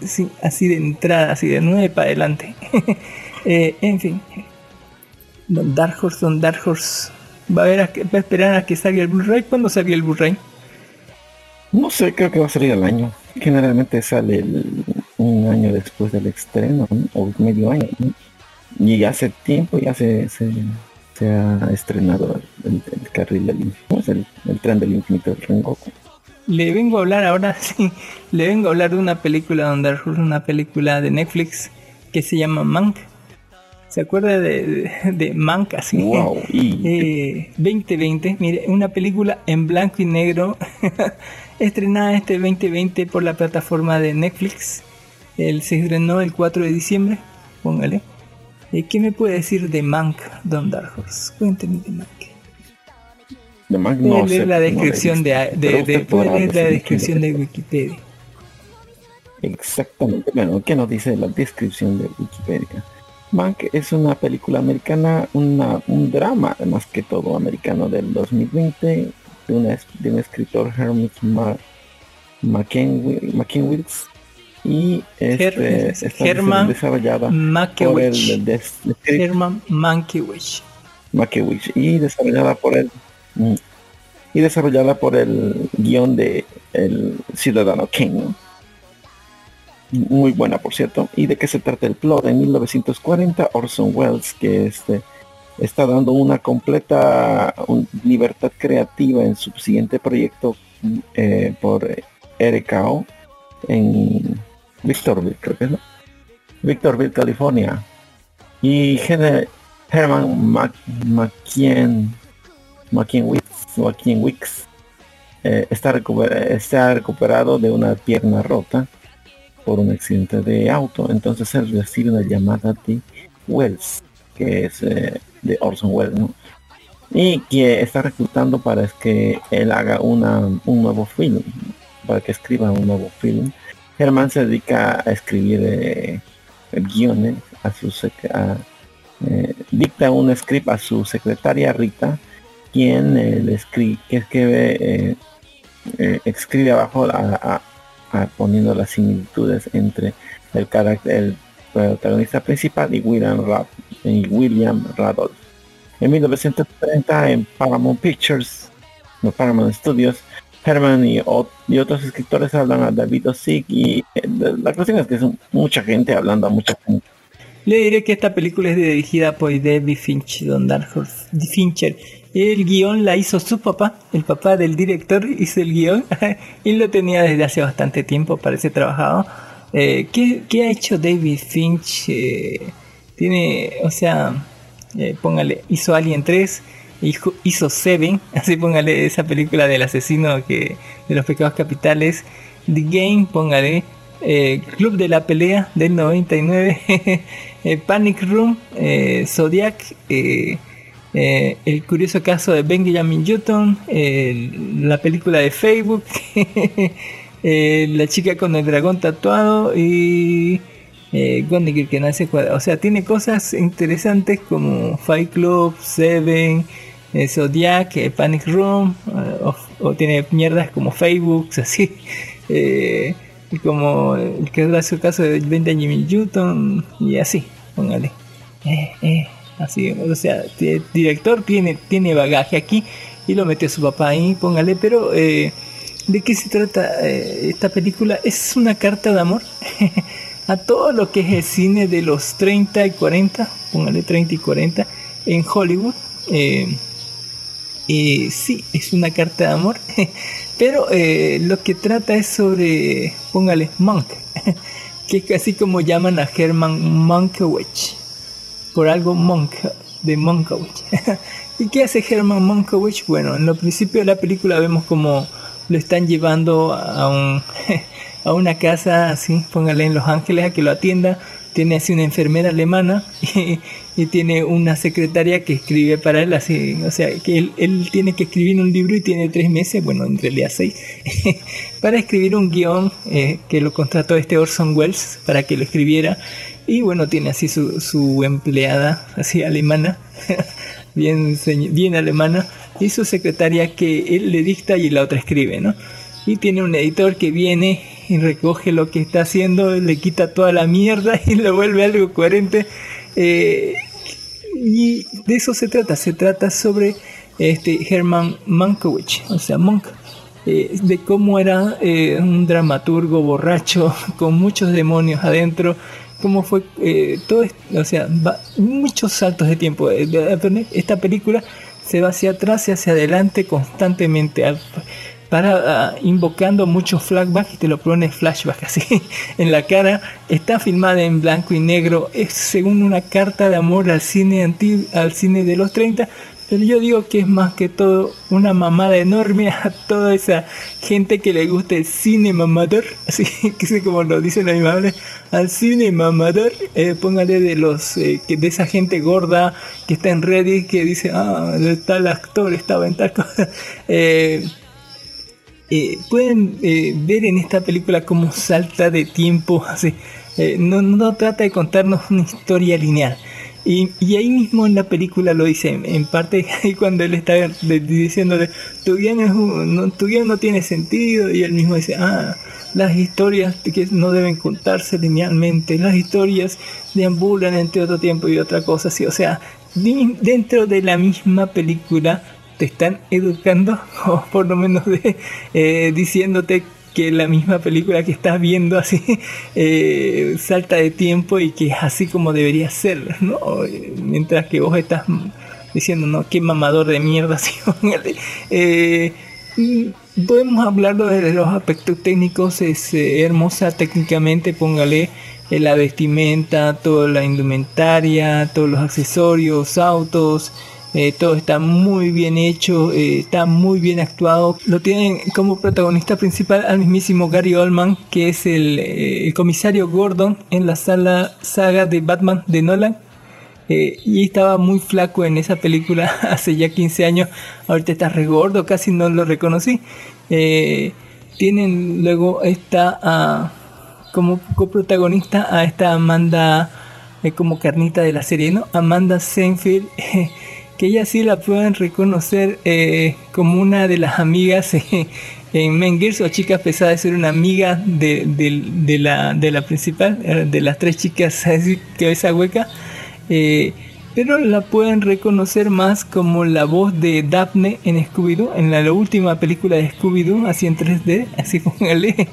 de entrada, así de 9 para adelante. En fin, Don Dark Horse va a esperar a que salga el Blu-ray. ¿Cuándo salga el Blu-ray? No sé, creo que va a salir al año. Generalmente sale un año después del estreno, ¿no? O medio año, ¿no? Y hace tiempo ya se ha estrenado el carril del infinito, el tren del infinito del Rengoku. Le vengo a hablar de una película donde ocurre, una película de Netflix que se llama Mank. ¿Se acuerda de Mank? Así, wow, 2020, mire, una película en blanco y negro estrenada este 2020 por la plataforma de Netflix. Se estrenó el 4 de diciembre, póngale. ¿Qué me puede decir de Mank, Don Dark Horse? Cuénteme de Mank. De Mank no sé, la descripción no la descripción de Wikipedia. Exactamente, bueno, ¿qué nos dice la descripción de Wikipedia? Mank es una película americana, un drama más que todo americano del 2020, de un escritor, Hermit McEnwitz, y está desarrollada por Herman Mankiewicz y desarrollada por el guión de el Ciudadano Kane, ¿no? Muy buena, por cierto. ¿Y de qué se trata el plot? En 1940, Orson Welles, que está dando una completa libertad creativa en su siguiente proyecto por RKO en Victorville, creo que es, ¿no? Victorville, California. Y Herman McKien no aquí en Wix, no aquí en Wix, está recuperado de una pierna rota por un accidente de auto. Entonces él recibe una llamada de Wells, que es de Orson Welles, ¿no? Y que está reclutando para que él haga un nuevo film, para que escriba un nuevo film. Germán se dedica a escribir guiones, dicta un script a su secretaria Rita, quien escribe abajo poniendo las similitudes entre el protagonista principal y William Randolph. En 1930 en Paramount Studios, Herman y otros escritores hablan a David Ozick, y la cuestión es que es mucha gente hablando a mucha gente. Le diré que esta película es dirigida por David Fincher, Don Dark Fincher. El guión la hizo su papá, el papá del director hizo el guión y lo tenía desde hace bastante tiempo, parece trabajado. ¿Qué ha hecho David Fincher? Póngale, hizo Alien 3, hizo Seven, así póngale esa película del asesino de los pecados capitales, The Game, póngale, Club de la Pelea del 99, Panic Room, Zodiac, El curioso caso de Benjamin Button, la película de Facebook, La chica con el dragón tatuado y... Gondegir que nace cuadrado. O sea, tiene cosas interesantes como Fight Club, Seven, Zodiac, Panic Room, o tiene mierdas como Facebook, así, como el que es el caso de Benjamin Button y así, póngale. Así, o sea, el director tiene bagaje aquí y lo metió su papá ahí, póngale, pero ¿de qué se trata esta película? Es una carta de amor a todo lo que es el cine de los 30 y 40, póngale 30 y 40 en Hollywood. Sí, es una carta de amor, pero lo que trata es sobre, póngale, Mank, que es así como llaman a Herman Mankiewicz, por algo Monk, de Mankiewicz. ¿Y qué hace Herman Mankiewicz? Bueno, en lo principio de la película vemos como lo están llevando a una casa, así, póngale, en Los Ángeles, a que lo atienda. Tiene así una enfermera alemana y tiene una secretaria que escribe para él, así, o sea, que él tiene que escribir un libro y tiene 3 meses, bueno, en realidad 6, para escribir un guión que lo contrató Orson Welles para que lo escribiera. Y bueno, tiene así su empleada, así alemana, bien alemana, y su secretaria que él le dicta y la otra escribe, ¿no? Y tiene un editor que viene y recoge lo que está haciendo, le quita toda la mierda y lo vuelve algo coherente. Y de eso se trata sobre Herman Mankiewicz, o sea, Monk, de cómo era un dramaturgo borracho con muchos demonios adentro, cómo fue todo, o sea, muchos saltos de tiempo. Esta película se va hacia atrás y hacia adelante constantemente, para invocando muchos flashbacks, y te lo pone flashback así en la cara. Está filmada en blanco y negro, es según una carta de amor al cine al cine de los 30, pero yo digo que es más que todo una mamada enorme a toda esa gente que le gusta el cine mamador, así que sé como lo dicen los amables, al cine mamador, póngale, de los de esa gente gorda que está en Reddit, que dice, tal actor estaba en tal cosa. Pueden ver en esta película cómo salta de tiempo, así. No trata de contarnos una historia lineal, y ahí mismo en la película lo dice en parte, cuando él está diciéndole, tu guión no tiene sentido, y él mismo dice, las historias que no deben contarse linealmente, las historias deambulan entre otro tiempo y otra cosa, así. O sea, dentro de la misma película te están educando, o por lo menos diciéndote que la misma película que estás viendo así salta de tiempo y que es así como debería ser, ¿no? Mientras que vos estás diciendo, no, qué mamador de mierda, así, podemos hablarlo desde los aspectos técnicos. Es hermosa técnicamente, póngale, la vestimenta, toda la indumentaria, todos los accesorios, autos, todo está muy bien hecho, está muy bien actuado. Lo tienen como protagonista principal al mismísimo Gary Oldman, que es el comisario Gordon en la saga de Batman de Nolan. Y estaba muy flaco en esa película hace ya 15 años, ahorita está regordo, casi no lo reconocí. Tienen luego como coprotagonista a esta Amanda, como carnita de la serie, ¿no? Amanda Seyfried, que ella sí la pueden reconocer como una de las amigas en Men Girls o Chicas Pesadas. Era una amiga de la principal, de las tres chicas, así, cabeza hueca. Pero la pueden reconocer más como la voz de Daphne en Scooby-Doo, en la última película de Scooby-Doo, así en 3D, así póngale.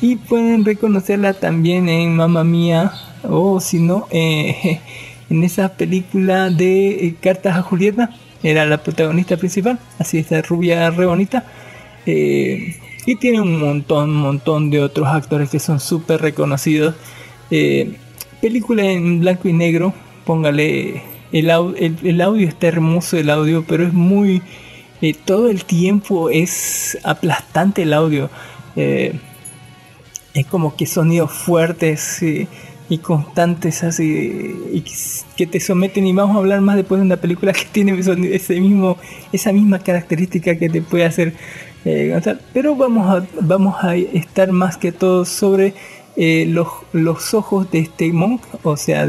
Y pueden reconocerla también en Mamma Mía, o si no, en esa película de Cartas a Julieta, era la protagonista principal, así esta rubia re bonita. Y tiene un montón de otros actores que son súper reconocidos. Película en blanco y negro. Póngale, el audio está hermoso, el audio, pero es muy... todo el tiempo es aplastante el audio. Es como que sonidos fuertes y constantes, así, y que te someten. Y vamos a hablar más después de una película que tiene esa misma característica que te puede hacer cansar. Pero vamos a estar más que todo sobre los ojos de este Monk, o sea,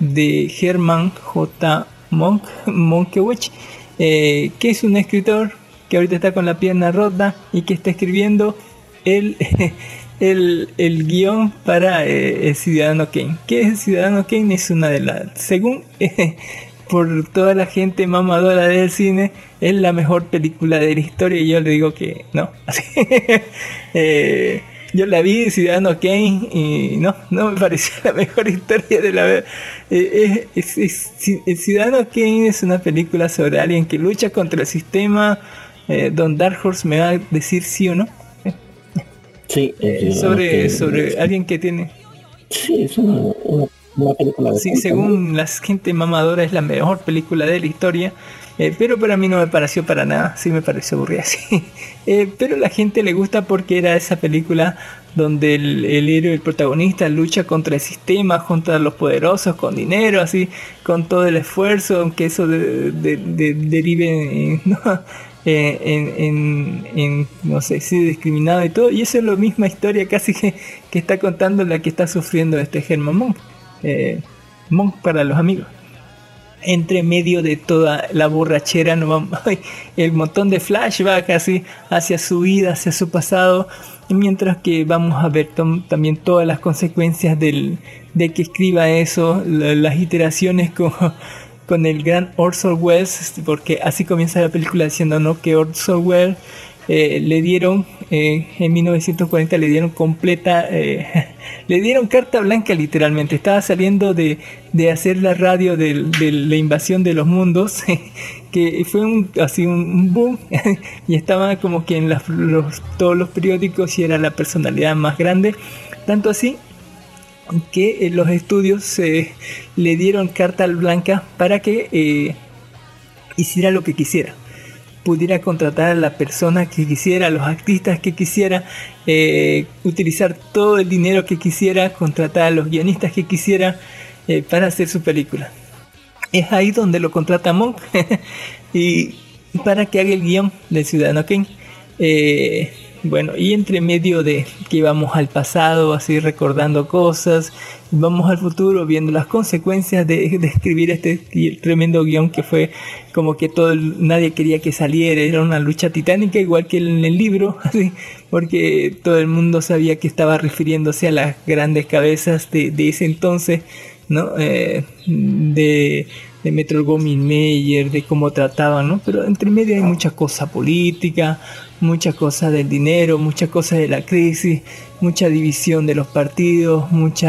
de Herman J. Monk, Monkiewicz, que es un escritor que ahorita está con la pierna rota y que está escribiendo el guión para el Ciudadano Kane. ¿Qué es el Ciudadano Kane? Es una de las, según por toda la gente mamadora del cine, es la mejor película de la historia, y yo le digo que no. Yo la vi, Ciudadano Kane, y no me pareció la mejor historia de la vida. El Ciudadano Kane es una película sobre alguien que lucha contra el sistema. Don Dark Horse me va a decir sí o no. Sí. Sobre alguien que tiene... Sí, es una película de... Sí, según la gente mamadora es la mejor película de la historia. Pero para mí no me pareció para nada, sí me pareció aburrida, sí. Pero la gente le gusta porque era esa película donde el héroe, el protagonista, lucha contra el sistema, contra los poderosos, con dinero, así, con todo el esfuerzo, aunque eso derive en no sé, sí, discriminado y todo. Y eso es la misma historia casi que está contando la que está sufriendo este Herman Monk. Monk para los amigos. Entre medio de toda la borrachera, el montón de flashback así hacia su vida, hacia su pasado, mientras que vamos a ver también todas las consecuencias de que escriba eso, las iteraciones con el gran Orson Welles, porque así comienza la película diciendo que Orson Welles le dieron en 1940 le dieron completa, le dieron carta blanca literalmente. Estaba saliendo de hacer la radio de la invasión de los mundos, que fue así un boom, y estaba como que en todos los periódicos, y era la personalidad más grande, tanto así que los estudios le dieron carta blanca para que hiciera lo que quisiera. Pudiera contratar a la persona que quisiera, a los artistas que quisiera, utilizar todo el dinero que quisiera, contratar a los guionistas que quisiera para hacer su película. Es ahí donde lo contrata Monk y para que haga el guión de Ciudadano Kane. Bueno, y entre medio de que vamos al pasado, así recordando cosas, vamos al futuro viendo las consecuencias de escribir este tremendo guión, que fue como que nadie quería que saliera. Era una lucha titánica, igual que en el libro, así, porque todo el mundo sabía que estaba refiriéndose a las grandes cabezas de ese entonces, ¿no? De Metro Goldwyn Mayer, de cómo trataban, ¿no? Pero entre medio hay mucha cosa política, muchas cosas del dinero, muchas cosas de la crisis, mucha división de los partidos, mucho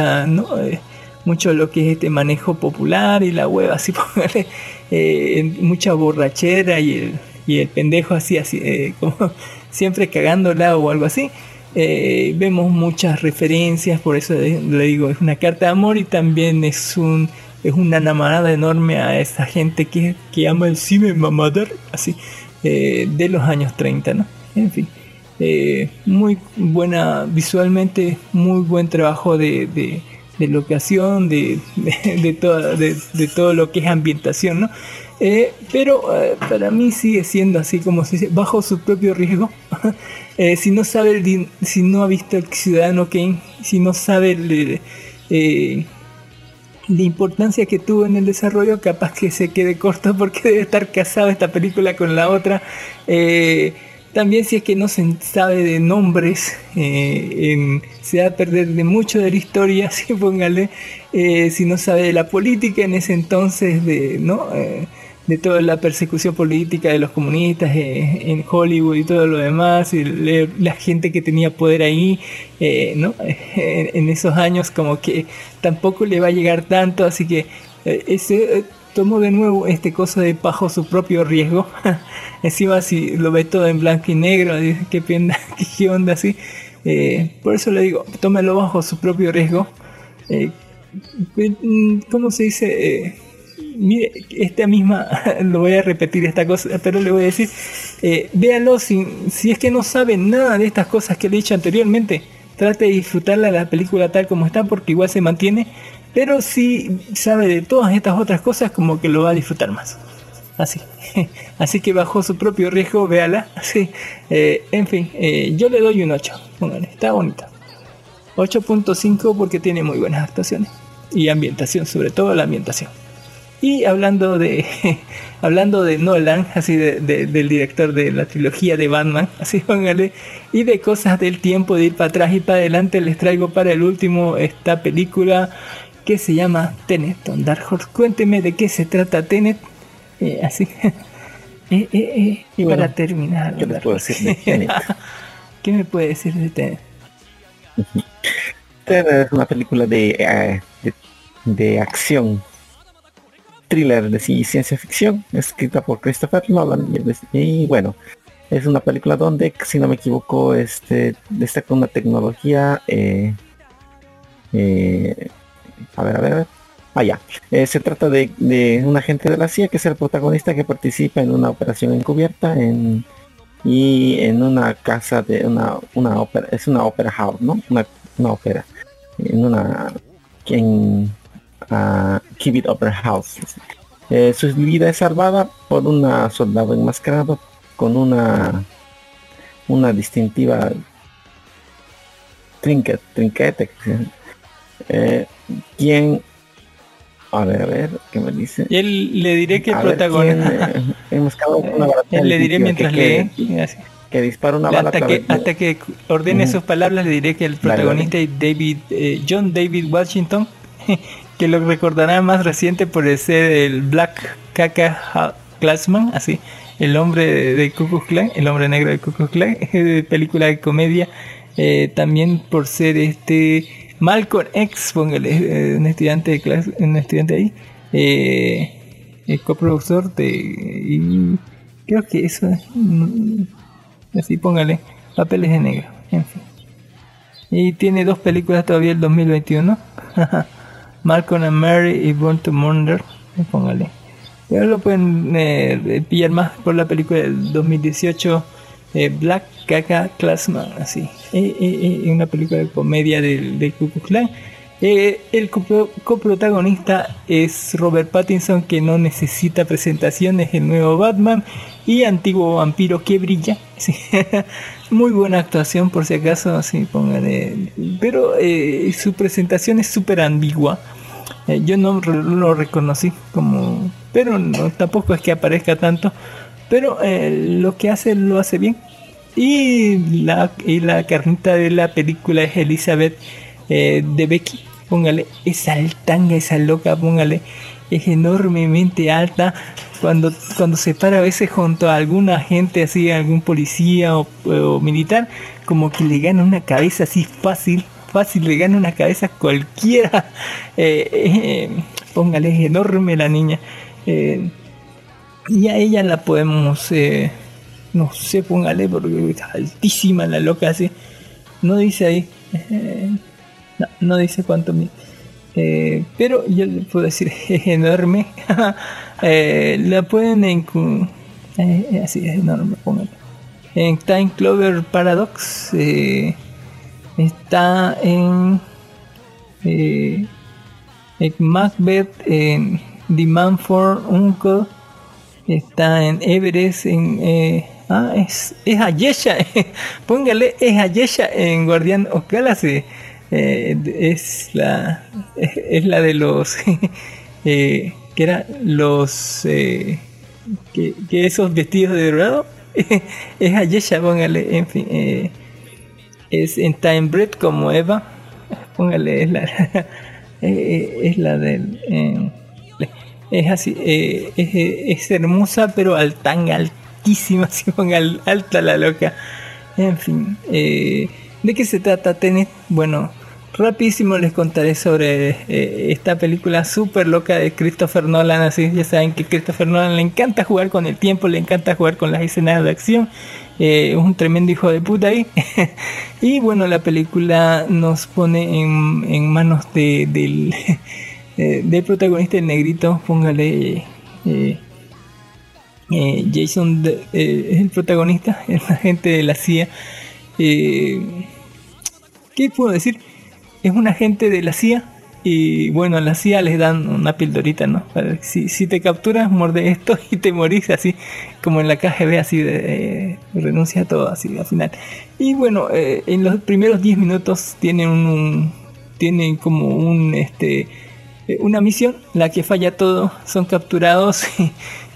lo que es este manejo popular y la hueva, así póngale, mucha borrachera y el pendejo así como siempre cagándola o algo así. Vemos muchas referencias, por eso le digo, es una carta de amor, y también es un es una enamorada enorme a esa gente que ama el cine mamador, así, de los años 30, ¿no? En fin, muy buena visualmente, muy buen trabajo de locación, de todo lo que es ambientación, ¿no? Pero para mí sigue siendo así, como se dice, bajo su propio riesgo. Si no ha visto el Ciudadano Kane, si no sabe la importancia que tuvo en el desarrollo, capaz que se quede corto porque debe estar casado esta película con la otra. También, si es que no se sabe de nombres, se va a perder de mucho de la historia, así póngale. Si no sabe de la política en ese entonces, de toda la persecución política de los comunistas en Hollywood y todo lo demás, y la gente que tenía poder ahí, ¿no? En esos años, como que tampoco le va a llegar tanto, así que tomó de nuevo este coso de bajo su propio riesgo. Encima, si lo ve todo en blanco y negro, qué onda así. Por eso le digo, tómalo bajo su propio riesgo. ¿Cómo se dice? Mire, esta misma, lo voy a repetir esta cosa, pero le voy a decir, véalo si es que no sabe nada de estas cosas que le he dicho anteriormente. Trate de disfrutarla, la película tal como está, porque igual se mantiene. Pero si sabe de todas estas otras cosas, como que lo va a disfrutar más. Así que bajo su propio riesgo, véala. Sí. En fin, yo le doy un 8. Póngale, está bonita. 8.5 porque tiene muy buenas actuaciones. Y ambientación, sobre todo la ambientación. Y hablando de Nolan, así del director de la trilogía de Batman, así póngale, y de cosas del tiempo, de ir para atrás y para adelante, les traigo para el último esta película que se llama Tenet. Don Dark Horse, cuénteme de qué se trata Tenet. Así. Y bueno, para terminar, ¿qué me puedo decir de Tenet? ¿Qué me puede decir de Tenet? Tenet es una película de acción, thriller de ciencia ficción, escrita por Christopher Nolan. Y bueno, es una película donde, si no me equivoco, destaca una tecnología. A ver. Se trata de un agente de la CIA que es el protagonista, que participa en una operación encubierta en una casa de una ópera, es una ópera house, ¿no? Una ópera, Kibit Opera House. Su vida es salvada por una soldado enmascarado con una distintiva trinquete, quien... A ver, ¿qué me dice? Y él le diré que el protagonista... le diré mientras que dispara una bala hasta que ordene sus palabras, le diré que el protagonista es John David Washington, que lo recordará más reciente por el ser el BlacKkKlansman, así, el hombre de Ku Klux Klan, el hombre negro de Ku Klux Klan, película de comedia, también por ser Malcolm X, póngale, un estudiante ahí, el coproductor y creo que eso es, así póngale, papeles de negro, en fin. Y tiene dos películas todavía el 2021, Malcolm and Mary y Born to Murder, póngale. Pero lo pueden pillar más por la película del 2018, BlacKkKlansman, así. Una película de comedia de Ku Klux Klan. El coprotagonista es Robert Pattinson, que no necesita presentaciones, el nuevo Batman y antiguo vampiro que brilla, sí. Muy buena actuación, por si acaso, sí, póngale. Pero su presentación es súper ambigua, yo no lo reconocí como, pero no, tampoco es que aparezca tanto, pero lo que hace lo hace bien. Y la carnita de la película es Elizabeth de Becky, póngale, esa altanga, esa loca, póngale, es enormemente alta. Cuando se para a veces junto a alguna gente así, algún policía o militar, como que le gana una cabeza así fácil, le gana una cabeza cualquiera. Póngale, es enorme la niña, y a ella la podemos, no sé, póngale, porque es altísima la loca así, no dice ahí, no dice cuánto mide. Pero yo le puedo decir, es enorme. La pueden así es enorme, póngalo. En Time Clover Paradox está en Macbeth, en Demand for Uncle, está en Everest, es Ayesha. Póngale, es Ayesha en Guardian of Galaxy. Es la de los que eran los que esos vestidos de dorado. Es Ayesha, póngale, en fin. Es en Time Bread como Eva, póngale, es la del es así, es hermosa pero altísima, si pongan alta la loca. En fin, ¿de qué se trata Tenet? Bueno, rapidísimo les contaré sobre esta película súper loca de Christopher Nolan. Así ya saben que Christopher Nolan le encanta jugar con el tiempo, le encanta jugar con las escenas de acción. Es un tremendo hijo de puta ahí. Y bueno, la película nos pone en manos del protagonista, el negrito, póngale, Jason es el protagonista, el agente de la CIA. ¿Qué puedo decir? Es un agente de la CIA y bueno, a la CIA les dan una pildorita, ¿no? Para, si te capturas, morde esto y te morís, así como en la KGB, así de renuncia a todo, así al final. Y bueno, en los primeros 10 minutos tienen tienen como una misión, la que falla todo, son capturados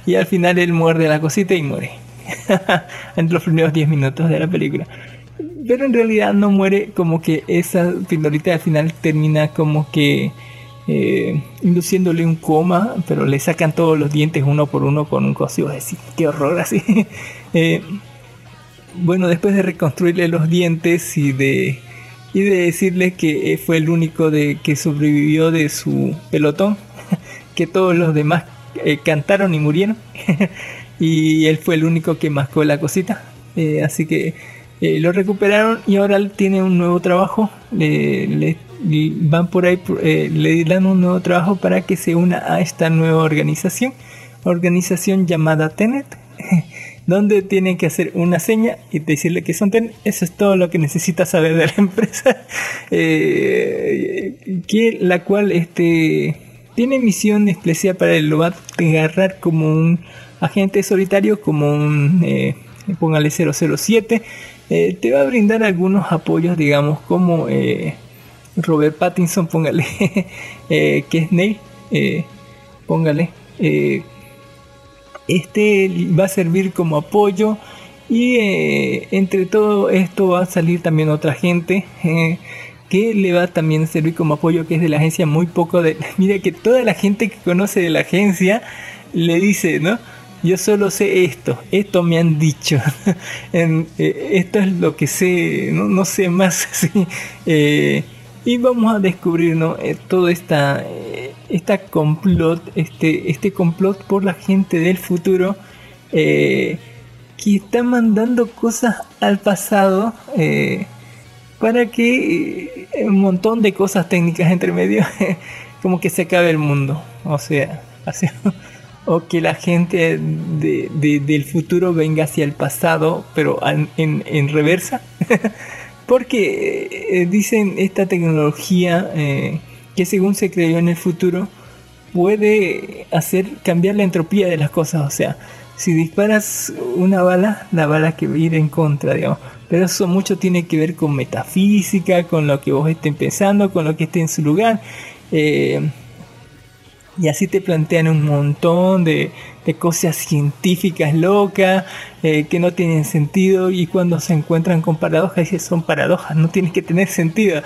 y al final él muerde la cosita y muere. En los primeros 10 minutos de la película. Pero en realidad no muere, como que esa pildorita al final termina como que induciéndole un coma, pero le sacan todos los dientes uno por uno con un cosido, así, qué horror, así. Bueno, después de reconstruirle los dientes y de decirle que fue el único que sobrevivió de su pelotón, que todos los demás cantaron y murieron, y él fue el único que mascó la cosita, así que lo recuperaron y ahora tiene un nuevo trabajo. Van por ahí, le dan un nuevo trabajo para que se una a esta nueva organización llamada Tenet, donde tienen que hacer una seña y decirle que son Tenet. Eso es todo lo que necesitas saber de la empresa, la cual tiene misión especial para él. Lo va a agarrar como un agente solitario, como un póngale 007. Te va a brindar algunos apoyos, digamos, como Robert Pattinson, póngale, que es Neil, póngale, va a servir como apoyo. Y entre todo esto va a salir también otra gente que le va a también servir como apoyo, que es de la agencia. Muy poco mira que toda la gente que conoce de la agencia le dice, ¿no? Yo solo sé esto me han dicho. Esto es lo que sé, no sé más, así. Y vamos a descubrir, ¿no? Todo esta complot, este complot por la gente del futuro, que está mandando cosas al pasado, para que un montón de cosas técnicas entre medio, como que se acabe el mundo, o sea, así. O que la gente del futuro venga hacia el pasado, pero en reversa. Porque dicen esta tecnología que según se creyó en el futuro, puede hacer cambiar la entropía de las cosas. O sea, si disparas una bala, la bala que va a ir en contra, digamos. Pero eso mucho tiene que ver con metafísica, con lo que vos estén pensando, con lo que esté en su lugar. Y así te plantean un montón de cosas científicas locas, que no tienen sentido, y cuando se encuentran con paradojas, son paradojas, no tienen que tener sentido.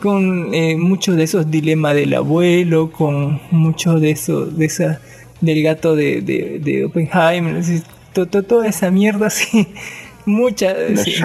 Con muchos de esos dilemas del abuelo, con muchos de esas del gato de Oppenheimer, toda esa mierda así. Muchas, ese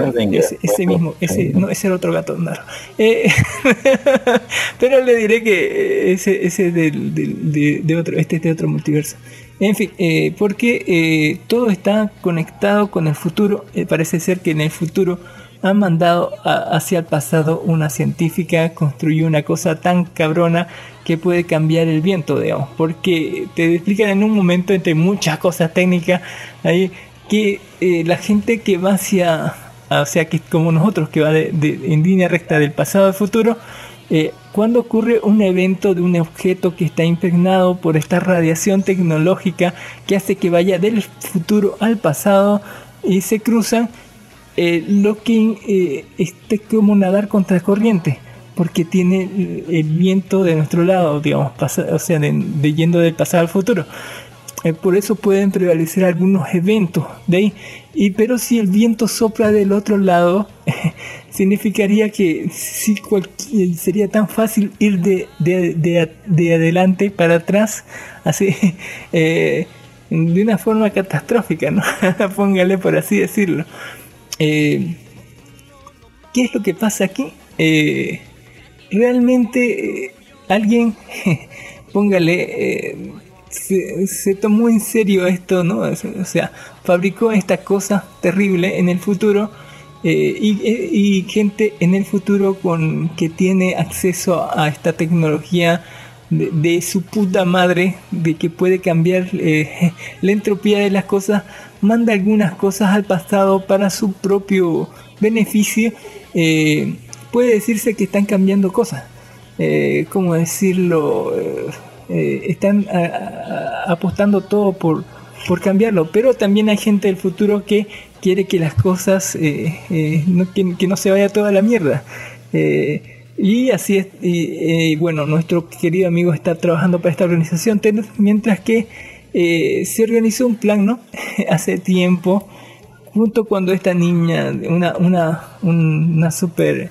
era otro gato, no. Pero le diré que ese de otro, de otro multiverso. En fin, porque todo está conectado con el futuro. Parece ser que en el futuro han mandado hacia el pasado. Una científica construyó una cosa tan cabrona que puede cambiar el viento, digamos, porque te explican en un momento, entre muchas cosas técnicas ahí, que la gente que va hacia, o sea, que como nosotros, que va en línea recta del pasado al futuro, cuando ocurre un evento de un objeto que está impregnado por esta radiación tecnológica que hace que vaya del futuro al pasado y se cruzan, lo que es como nadar contra corriente, porque tiene el viento de nuestro lado, digamos, de yendo del pasado al futuro. Por eso pueden prevalecer algunos eventos de ahí. Pero si el viento sopla del otro lado, significaría que sería tan fácil ir de adelante para atrás, así, de una forma catastrófica, ¿no? Póngale, por así decirlo. ¿Qué es lo que pasa aquí? Realmente alguien, póngale... Se tomó en serio esto, ¿no? O sea, fabricó esta cosa terrible en el futuro, y gente en el futuro que tiene acceso a esta tecnología de su puta madre, de que puede cambiar la entropía de las cosas, manda algunas cosas al pasado para su propio beneficio. Puede decirse que están cambiando cosas, ¿cómo decirlo? Están apostando todo por cambiarlo, pero también hay gente del futuro que quiere que las cosas que no se vaya toda la mierda, y así es. Bueno, nuestro querido amigo está trabajando para esta organización Tenet, mientras que se organizó un plan, ¿no? Hace tiempo, junto cuando esta niña, una super...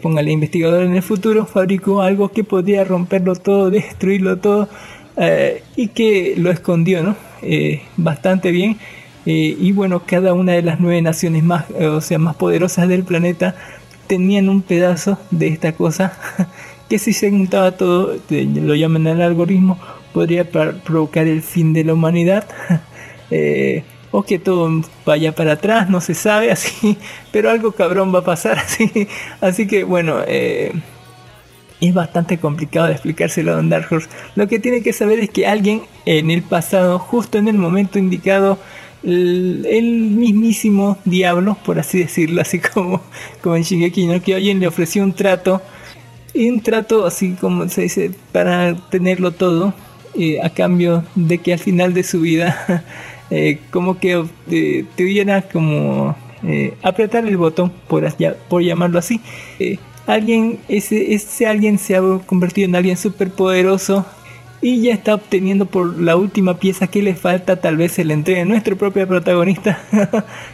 póngale investigador en el futuro, fabricó algo que podía romperlo todo, destruirlo todo, y que lo escondió, ¿no? Bastante bien. Y bueno, cada una de las 9 naciones más poderosas del planeta tenían un pedazo de esta cosa que, si se juntaba todo, lo llaman el algoritmo, podría provocar el fin de la humanidad. O que todo vaya para atrás, no se sabe, así, pero algo cabrón va a pasar, así. Así que bueno, es bastante complicado de explicárselo a Don Dark Horse. Lo que tiene que saber es que alguien en el pasado, justo en el momento indicado, el mismísimo diablo, por así decirlo, así como en Shingeki no Kyojin, le ofreció un trato, así como se dice, para tenerlo todo, a cambio de que al final de su vida... como que tuviera como apretar el botón, por llamarlo así. Alguien, ese alguien se ha convertido en alguien súper poderoso y ya está obteniendo por la última pieza que le falta. Tal vez se le entregue a nuestro propio protagonista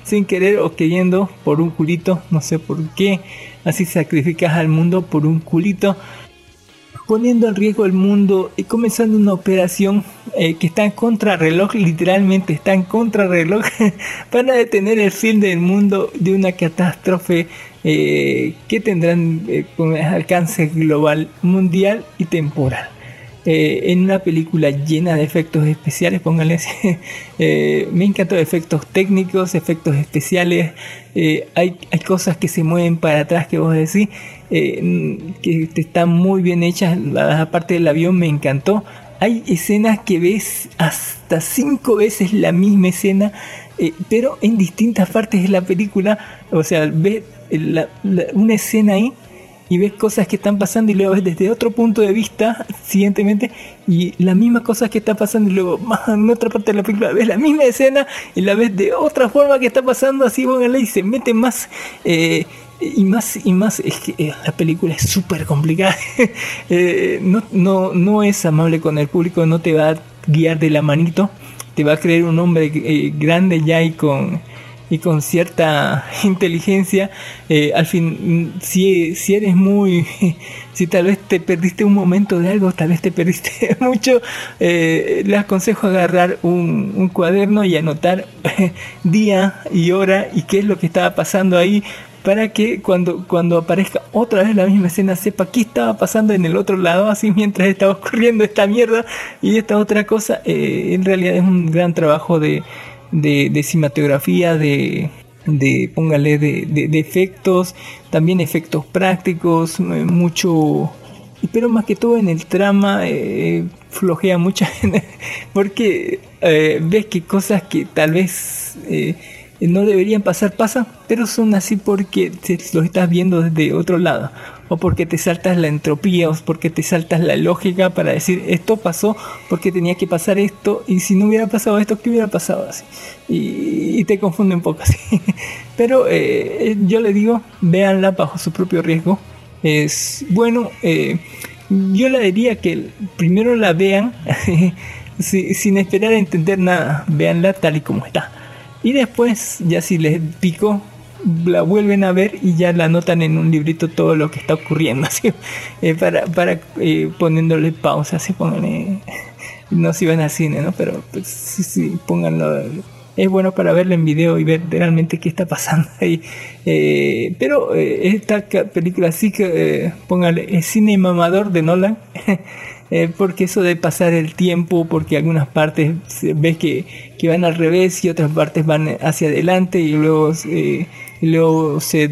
sin querer o queriendo, por un culito, no sé por qué. Así sacrificas al mundo por un culito, poniendo en riesgo el mundo y comenzando una operación que está en contrarreloj, literalmente está en contrarreloj, para detener el fin del mundo, de una catástrofe que tendrán con alcance global, mundial y temporal. En una película llena de efectos especiales, pónganle, me encantó, efectos técnicos, efectos especiales, hay cosas que se mueven para atrás que vos decís, que están muy bien hechas. La parte del avión me encantó. Hay escenas que ves hasta 5 veces la misma escena, pero en distintas partes de la película. O sea, ves una escena ahí y ves cosas que están pasando y luego ves desde otro punto de vista siguientemente, y las mismas cosas que están pasando, y luego más en otra parte de la película ves la misma escena y la ves de otra forma que está pasando, así, póngale, y se mete más y más. Es que la película es súper complicada. No es amable con el público, no te va a guiar de la manito, te va a creer un hombre grande ya y con cierta inteligencia. Al fin, si eres muy... si tal vez te perdiste un momento de algo, tal vez te perdiste mucho, les aconsejo agarrar un cuaderno y anotar día y hora y qué es lo que estaba pasando ahí, para que cuando aparezca otra vez la misma escena sepa qué estaba pasando en el otro lado, así, mientras estaba ocurriendo esta mierda y esta otra cosa. En realidad es un gran trabajo de cinematografía, póngale de efectos, también efectos prácticos, mucho, pero más que todo en el trama flojea mucha gente porque ves que cosas que tal vez no deberían pasan, pero son así porque te los estás viendo desde otro lado, o porque te saltas la entropía, o porque te saltas la lógica para decir esto pasó porque tenía que pasar esto, y si no hubiera pasado esto, ¿qué hubiera pasado? Así, y te confunde un poco así. Pero yo le digo, véanla bajo su propio riesgo. Es bueno, yo le diría que primero la vean sin esperar a entender nada, véanla tal y como está, y después ya si les picó la vuelven a ver y ya la anotan en un librito todo lo que está ocurriendo, así para poniéndole pausa, así pónganle, no si van al cine, ¿no? Pero pues, sí, pónganlo, es bueno para verlo en video y ver realmente qué está pasando ahí, pero esta película sí que pónganle es cine mamador de Nolan. Porque eso de pasar el tiempo, porque algunas partes ves que van al revés y otras partes van hacia adelante, y luego se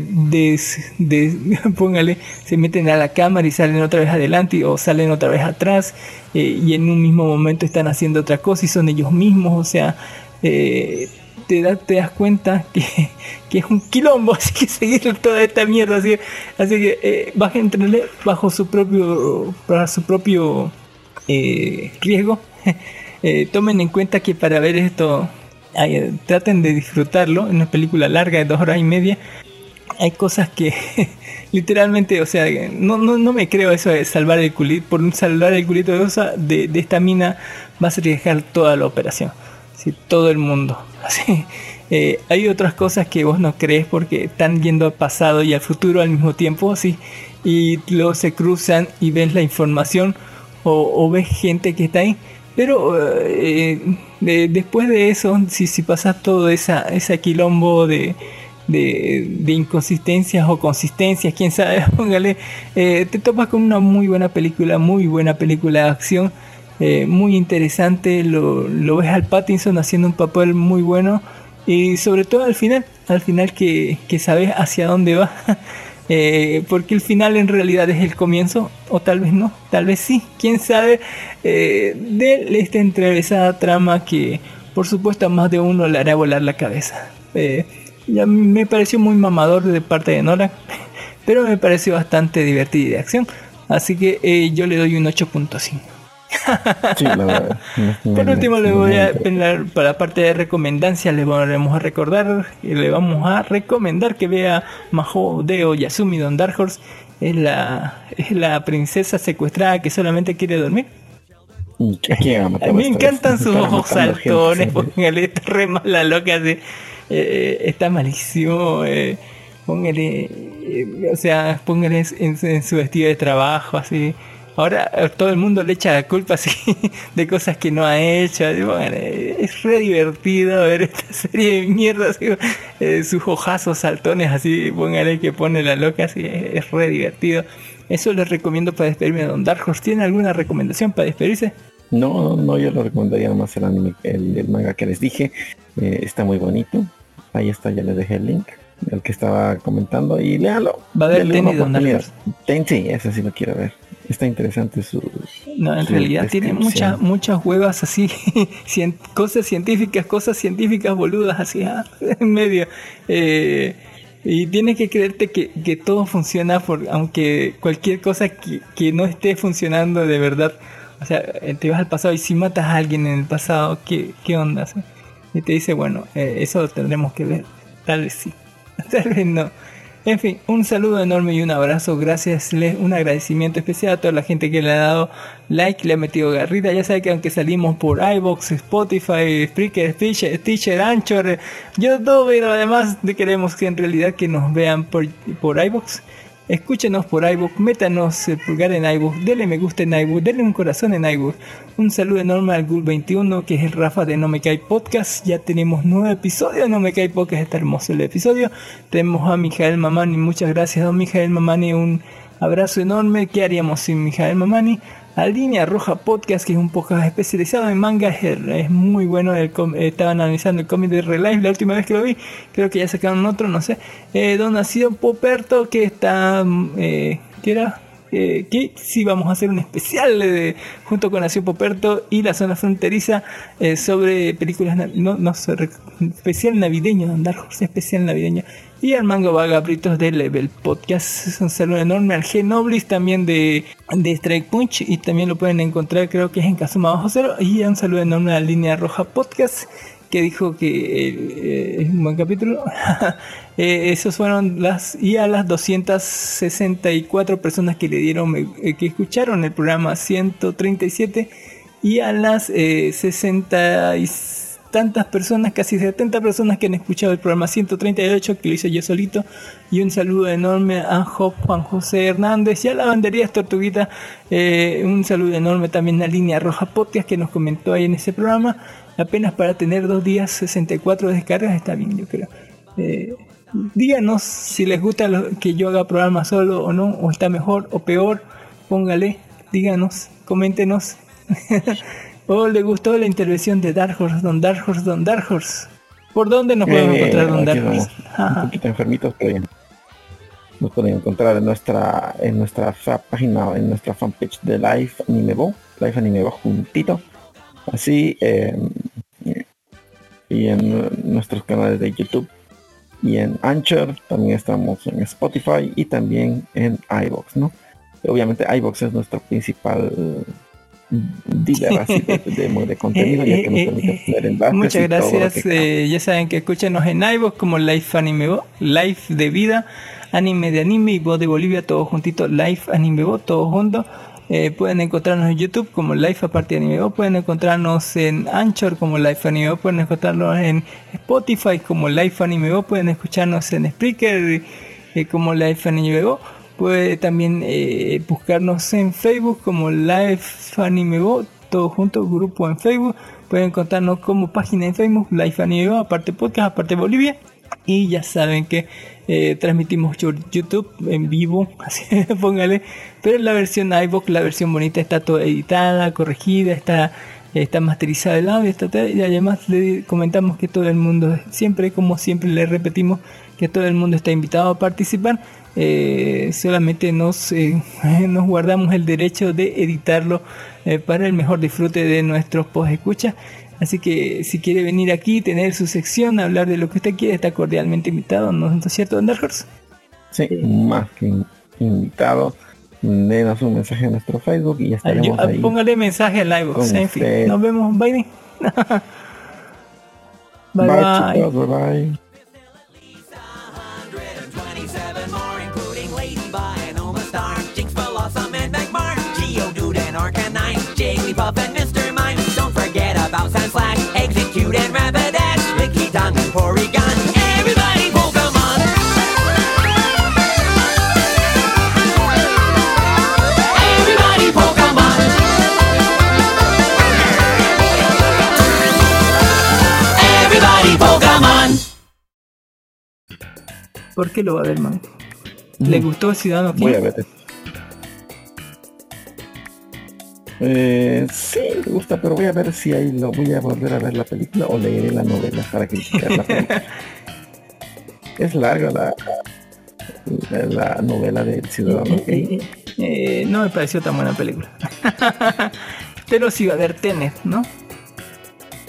póngale, se meten a la cámara y salen otra vez adelante o salen otra vez atrás, y en un mismo momento están haciendo otra cosa y son ellos mismos, o sea, te das cuenta que es un quilombo, así que seguir toda esta mierda, así que bájenle bajo su propio riesgo. Tomen en cuenta que para ver esto traten de disfrutarlo. En una película larga de 2 horas y media hay cosas que literalmente, o sea, no me creo eso de salvar el culito, por salvar el culito de esta mina vas a arriesgar toda la operación. Sí, todo el mundo. Así, hay otras cosas que vos no crees porque están yendo al pasado y al futuro al mismo tiempo, así, y luego se cruzan y ves la información o ves gente que está ahí. Pero después de eso, si pasas todo esa quilombo de inconsistencias o consistencias, quién sabe, póngale, te topas con una muy buena película de acción. Muy interesante, lo ves al Pattinson haciendo un papel muy bueno, y sobre todo al final que sabes hacia dónde va, porque el final en realidad es el comienzo, o tal vez no, tal vez sí, quién sabe, de esta entrevesada trama que por supuesto a más de uno le hará volar la cabeza. Ya me pareció muy mamador de parte de Nolan, pero me pareció bastante divertida y de acción, así que yo le doy un 8.5. Sí, la verdad. Por último, les voy a penar para la parte de recomendancias. Le vamos a recomendar que vea Mahou Deo Yasumi Don Dark Horse. Es la princesa secuestrada que solamente quiere dormir. A mí me encantan sus ojos saltones. Póngale, está re mala loca. Está malísimo. Póngale en su vestido de trabajo, así. Ahora todo el mundo le echa la culpa así de cosas que no ha hecho. Bueno, es re divertido ver esta serie de mierda, así, sus hojazos saltones así, póngale, que pone la loca así, es re divertido. Eso les recomiendo para despedirme de Don Dark Horse. ¿Tienen alguna recomendación para despedirse? No, yo lo recomendaría más el anime, el manga que les dije. Está muy bonito. Ahí está, ya les dejé el link del que estaba comentando, y léalo. Va a haber Tenet Don Dark Horse. Sí, ese sí lo quiero ver. Está interesante su... No, en realidad tiene muchas huevas así, cosas científicas boludas así, en medio. Y tienes que creerte que todo funciona, aunque cualquier cosa que no esté funcionando de verdad. O sea, te vas al pasado y si matas a alguien en el pasado, ¿qué onda? ¿Sí? Y te dice, bueno, eso lo tendremos que ver. Tal vez sí, tal vez no. En fin, un saludo enorme y un abrazo. Gracias, un agradecimiento especial a toda la gente que le ha dado like, le ha metido garrita. Ya saben que aunque salimos por iVoox, Spotify, Spreaker, Teacher, Anchor, YouTube, pero además queremos que en realidad que nos vean por iVoox. Escúchenos por iVoox, métanos el pulgar en iVoox, denle me gusta en iVoox, denle un corazón en iVoox. Un saludo enorme al Gul21, que es el Rafa de No Me Cae Podcast. Ya tenemos 9 episodios de No Me Cae Podcast, está hermoso el episodio. Tenemos a Mijael Mamani, muchas gracias, don Mijael Mamani, un abrazo enorme. ¿Qué haríamos sin Mijael Mamani? a Línea Roja Podcast, que es un podcast especializado en manga. Es muy bueno, estaban analizando el cómic de ReLife la última vez que lo vi, creo que ya sacaron otro, no sé, donde ha sido Poperto, que está, ¿qué era? Que sí vamos a hacer un especial junto con Nación Poperto y la zona fronteriza, sobre películas, especial navideño, andar José, especial navideño, y al Mango Vagabritos de Level Podcast. Un saludo enorme al G Noblis también de Strike Punch, y también lo pueden encontrar, creo que es en Kazuma Bajo Cero. Y un saludo enorme a Línea Roja Podcast, que dijo que es un buen capítulo. Esos fueron y a las 264 personas que le dieron, que escucharon el programa 137, y a las 60 y tantas personas, casi 70 personas que han escuchado el programa 138, que lo hice yo solito. Y un saludo enorme a Juan José Hernández y a Lavandería Tortuguitas. Un saludo enorme también a Línea Roja Podcast, que nos comentó ahí en ese programa. Apenas para tener 2 días, 64 descargas, está bien, yo creo. Díganos si les gusta que yo haga programa solo o no, o está mejor o peor. Póngale, díganos, coméntenos. ¿O le gustó la intervención de Dark Horse? ¿Por dónde nos podemos encontrar, Don Dark Horse? Un poquito enfermitos, pero bien. Nos pueden encontrar en nuestra página, en nuestra fanpage de Life Anime. Life Anime juntito. Así, y en nuestros canales de YouTube y en Anchor, también estamos en Spotify y también en iVoox, ¿no? Obviamente iVoox es nuestro principal dealer así de contenido, ya que nos permite tener enlaces. Muchas gracias, ya saben que escúchenos en iVoox como Life Anime Bo, Life de Vida, Anime de Anime y Voz de Bolivia, todos juntitos, Life Anime Bo, todos juntos. Pueden encontrarnos en YouTube como Life Aparte de Anime, pueden encontrarnos en Anchor como Life Anime, pueden encontrarnos en Spotify como Life Anime, pueden escucharnos en Spreaker como Life Anime, pueden también buscarnos en Facebook como Life Anime, todos juntos, grupo en Facebook, pueden encontrarnos como página en Facebook, Life Anime, aparte podcast, aparte Bolivia. Y ya saben que transmitimos YouTube en vivo, así póngale, pero la versión iVoox, la versión bonita, está toda editada, corregida, está masterizada el audio, y además le comentamos que todo el mundo, como siempre le repetimos, que todo el mundo está invitado a participar. Solamente nos guardamos el derecho de editarlo para el mejor disfrute de nuestros posescuchas. Así que si quiere venir aquí, tener su sección, hablar de lo que usted quiere, está cordialmente invitado, ¿no es cierto, Don Dark Horse? Sí, más que invitado. Denos un mensaje a nuestro Facebook y ya estaremos ahí. Póngale mensaje al iVoox, en fin. Nos vemos, bye. Bye, chicos, bye. Outside slash, execute and rapid dash, Licky Tongue and Porygon, everybody Pokemon! Everybody Pokemon! Everybody Pokemon! ¿Por qué lo va a ver, man? ¿Le gustó Ciudadano Kane? Voy a ver. Sí, me gusta, pero voy a ver si ahí lo voy a volver a ver la película o leeré la novela para criticar la película. Es larga la novela del Ciudadano Kane. No me pareció tan buena película. Pero sí va a ver Tenet, ¿no?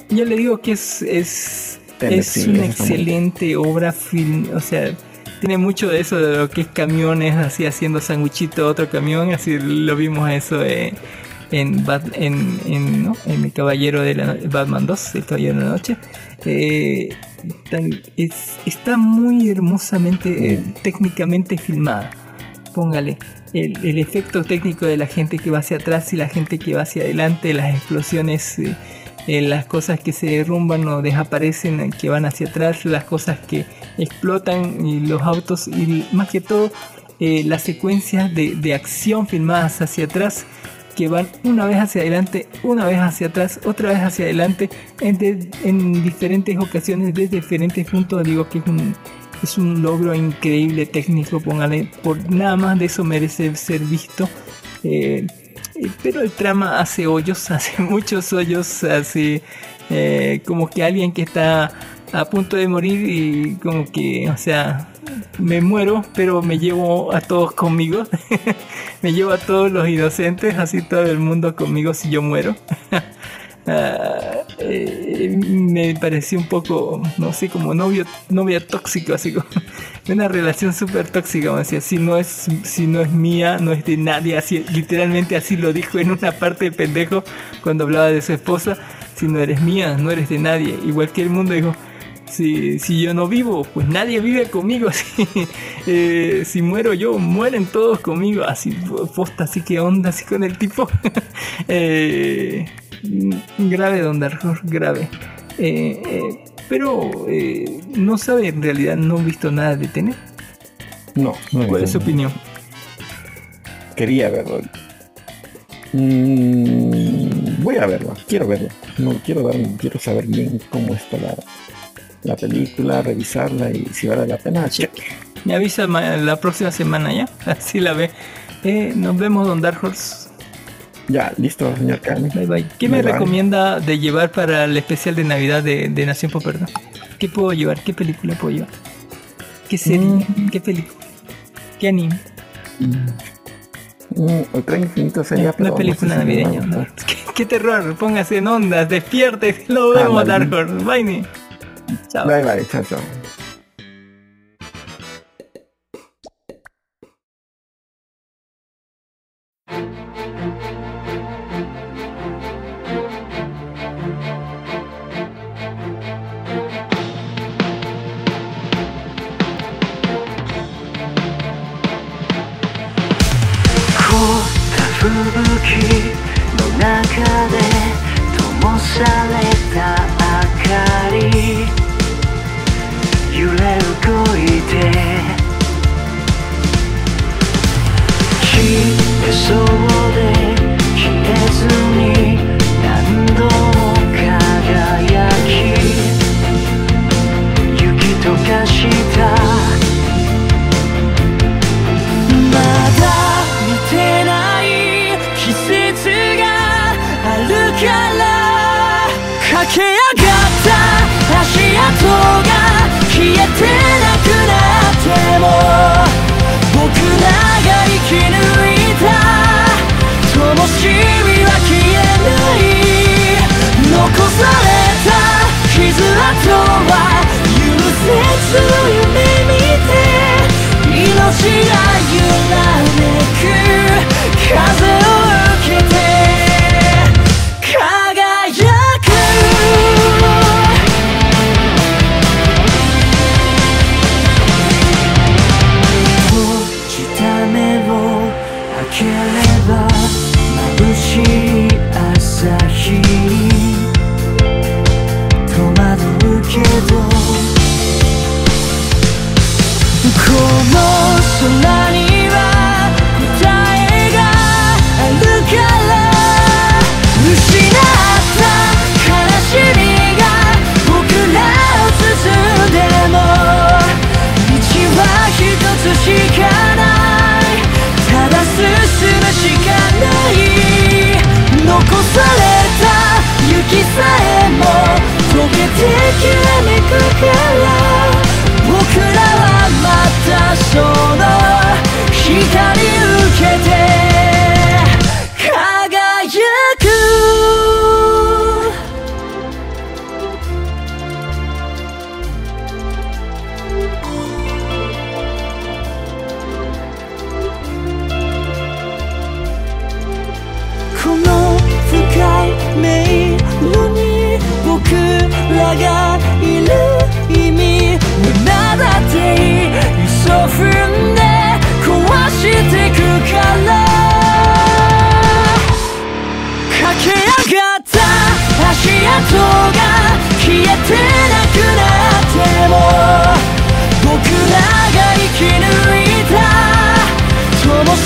Yo le digo que es una excelente obra film, o sea, tiene mucho de eso, de lo que es camiones así haciendo sanguchito a otro camión, así lo vimos eso en El Caballero de la Batman 2, El Caballero de la Noche. Está muy hermosamente, técnicamente filmada. Póngale el efecto técnico de la gente que va hacia atrás y la gente que va hacia adelante, las explosiones, las cosas que se derrumban o desaparecen, que van hacia atrás, las cosas que explotan y los autos, y más que todo las secuencias de acción filmadas hacia atrás, que van una vez hacia adelante, una vez hacia atrás, otra vez hacia adelante, en diferentes ocasiones, desde diferentes puntos. Digo que es un logro increíble técnico, póngale, por nada más de eso merece ser visto. pero el trama hace hoyos, hace muchos hoyos, hace como que alguien que está a punto de morir y como que, o sea, me muero, pero me llevo a todos conmigo, me llevo a todos los inocentes, así todo el mundo conmigo si yo muero. Me pareció un poco, no sé, como novia tóxico, así como una relación súper tóxica, decía, si no es mía, no es de nadie, así, literalmente así lo dijo en una parte de pendejo cuando hablaba de su esposa, si no eres mía, no eres de nadie, igual que el mundo dijo, si yo no vivo, pues nadie vive conmigo, así, si muero yo, mueren todos conmigo, así, posta, así que onda, así con el tipo, grave Don Darjor, grave, pero no sabe, en realidad no he visto nada de Tenet. No ¿Cuál es su opinión? Quería verlo, voy a verlo, quiero verlo, no quiero darme, quiero saber bien cómo está la película, revisarla y si vale la pena, cheque. Me avisa la próxima semana ya, así la ve. Nos vemos, Don Dark Horse. Ya, listo, señor Carmen. Bye bye. ¿Qué me recomienda de llevar para el especial de Navidad de Nación Poperda? ¿Qué puedo llevar? ¿Qué película puedo llevar? ¿Qué serie? ¿Qué película? ¿Qué anime? Otra infinito sería una película navideña. No. ¿Qué terror? Póngase en ondas, despierte. Lo vemos, Dark Horse. Bye. Chao. Bye bye, chao, chao.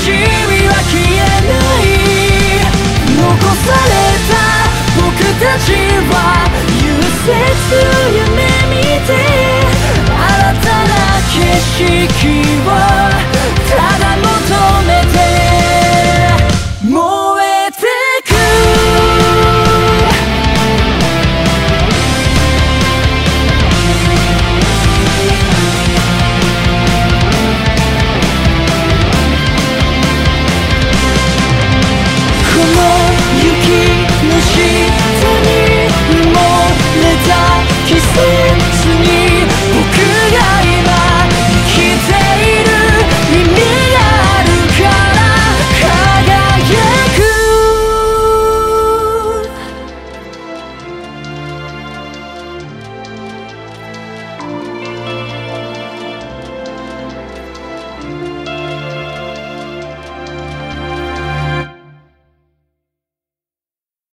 She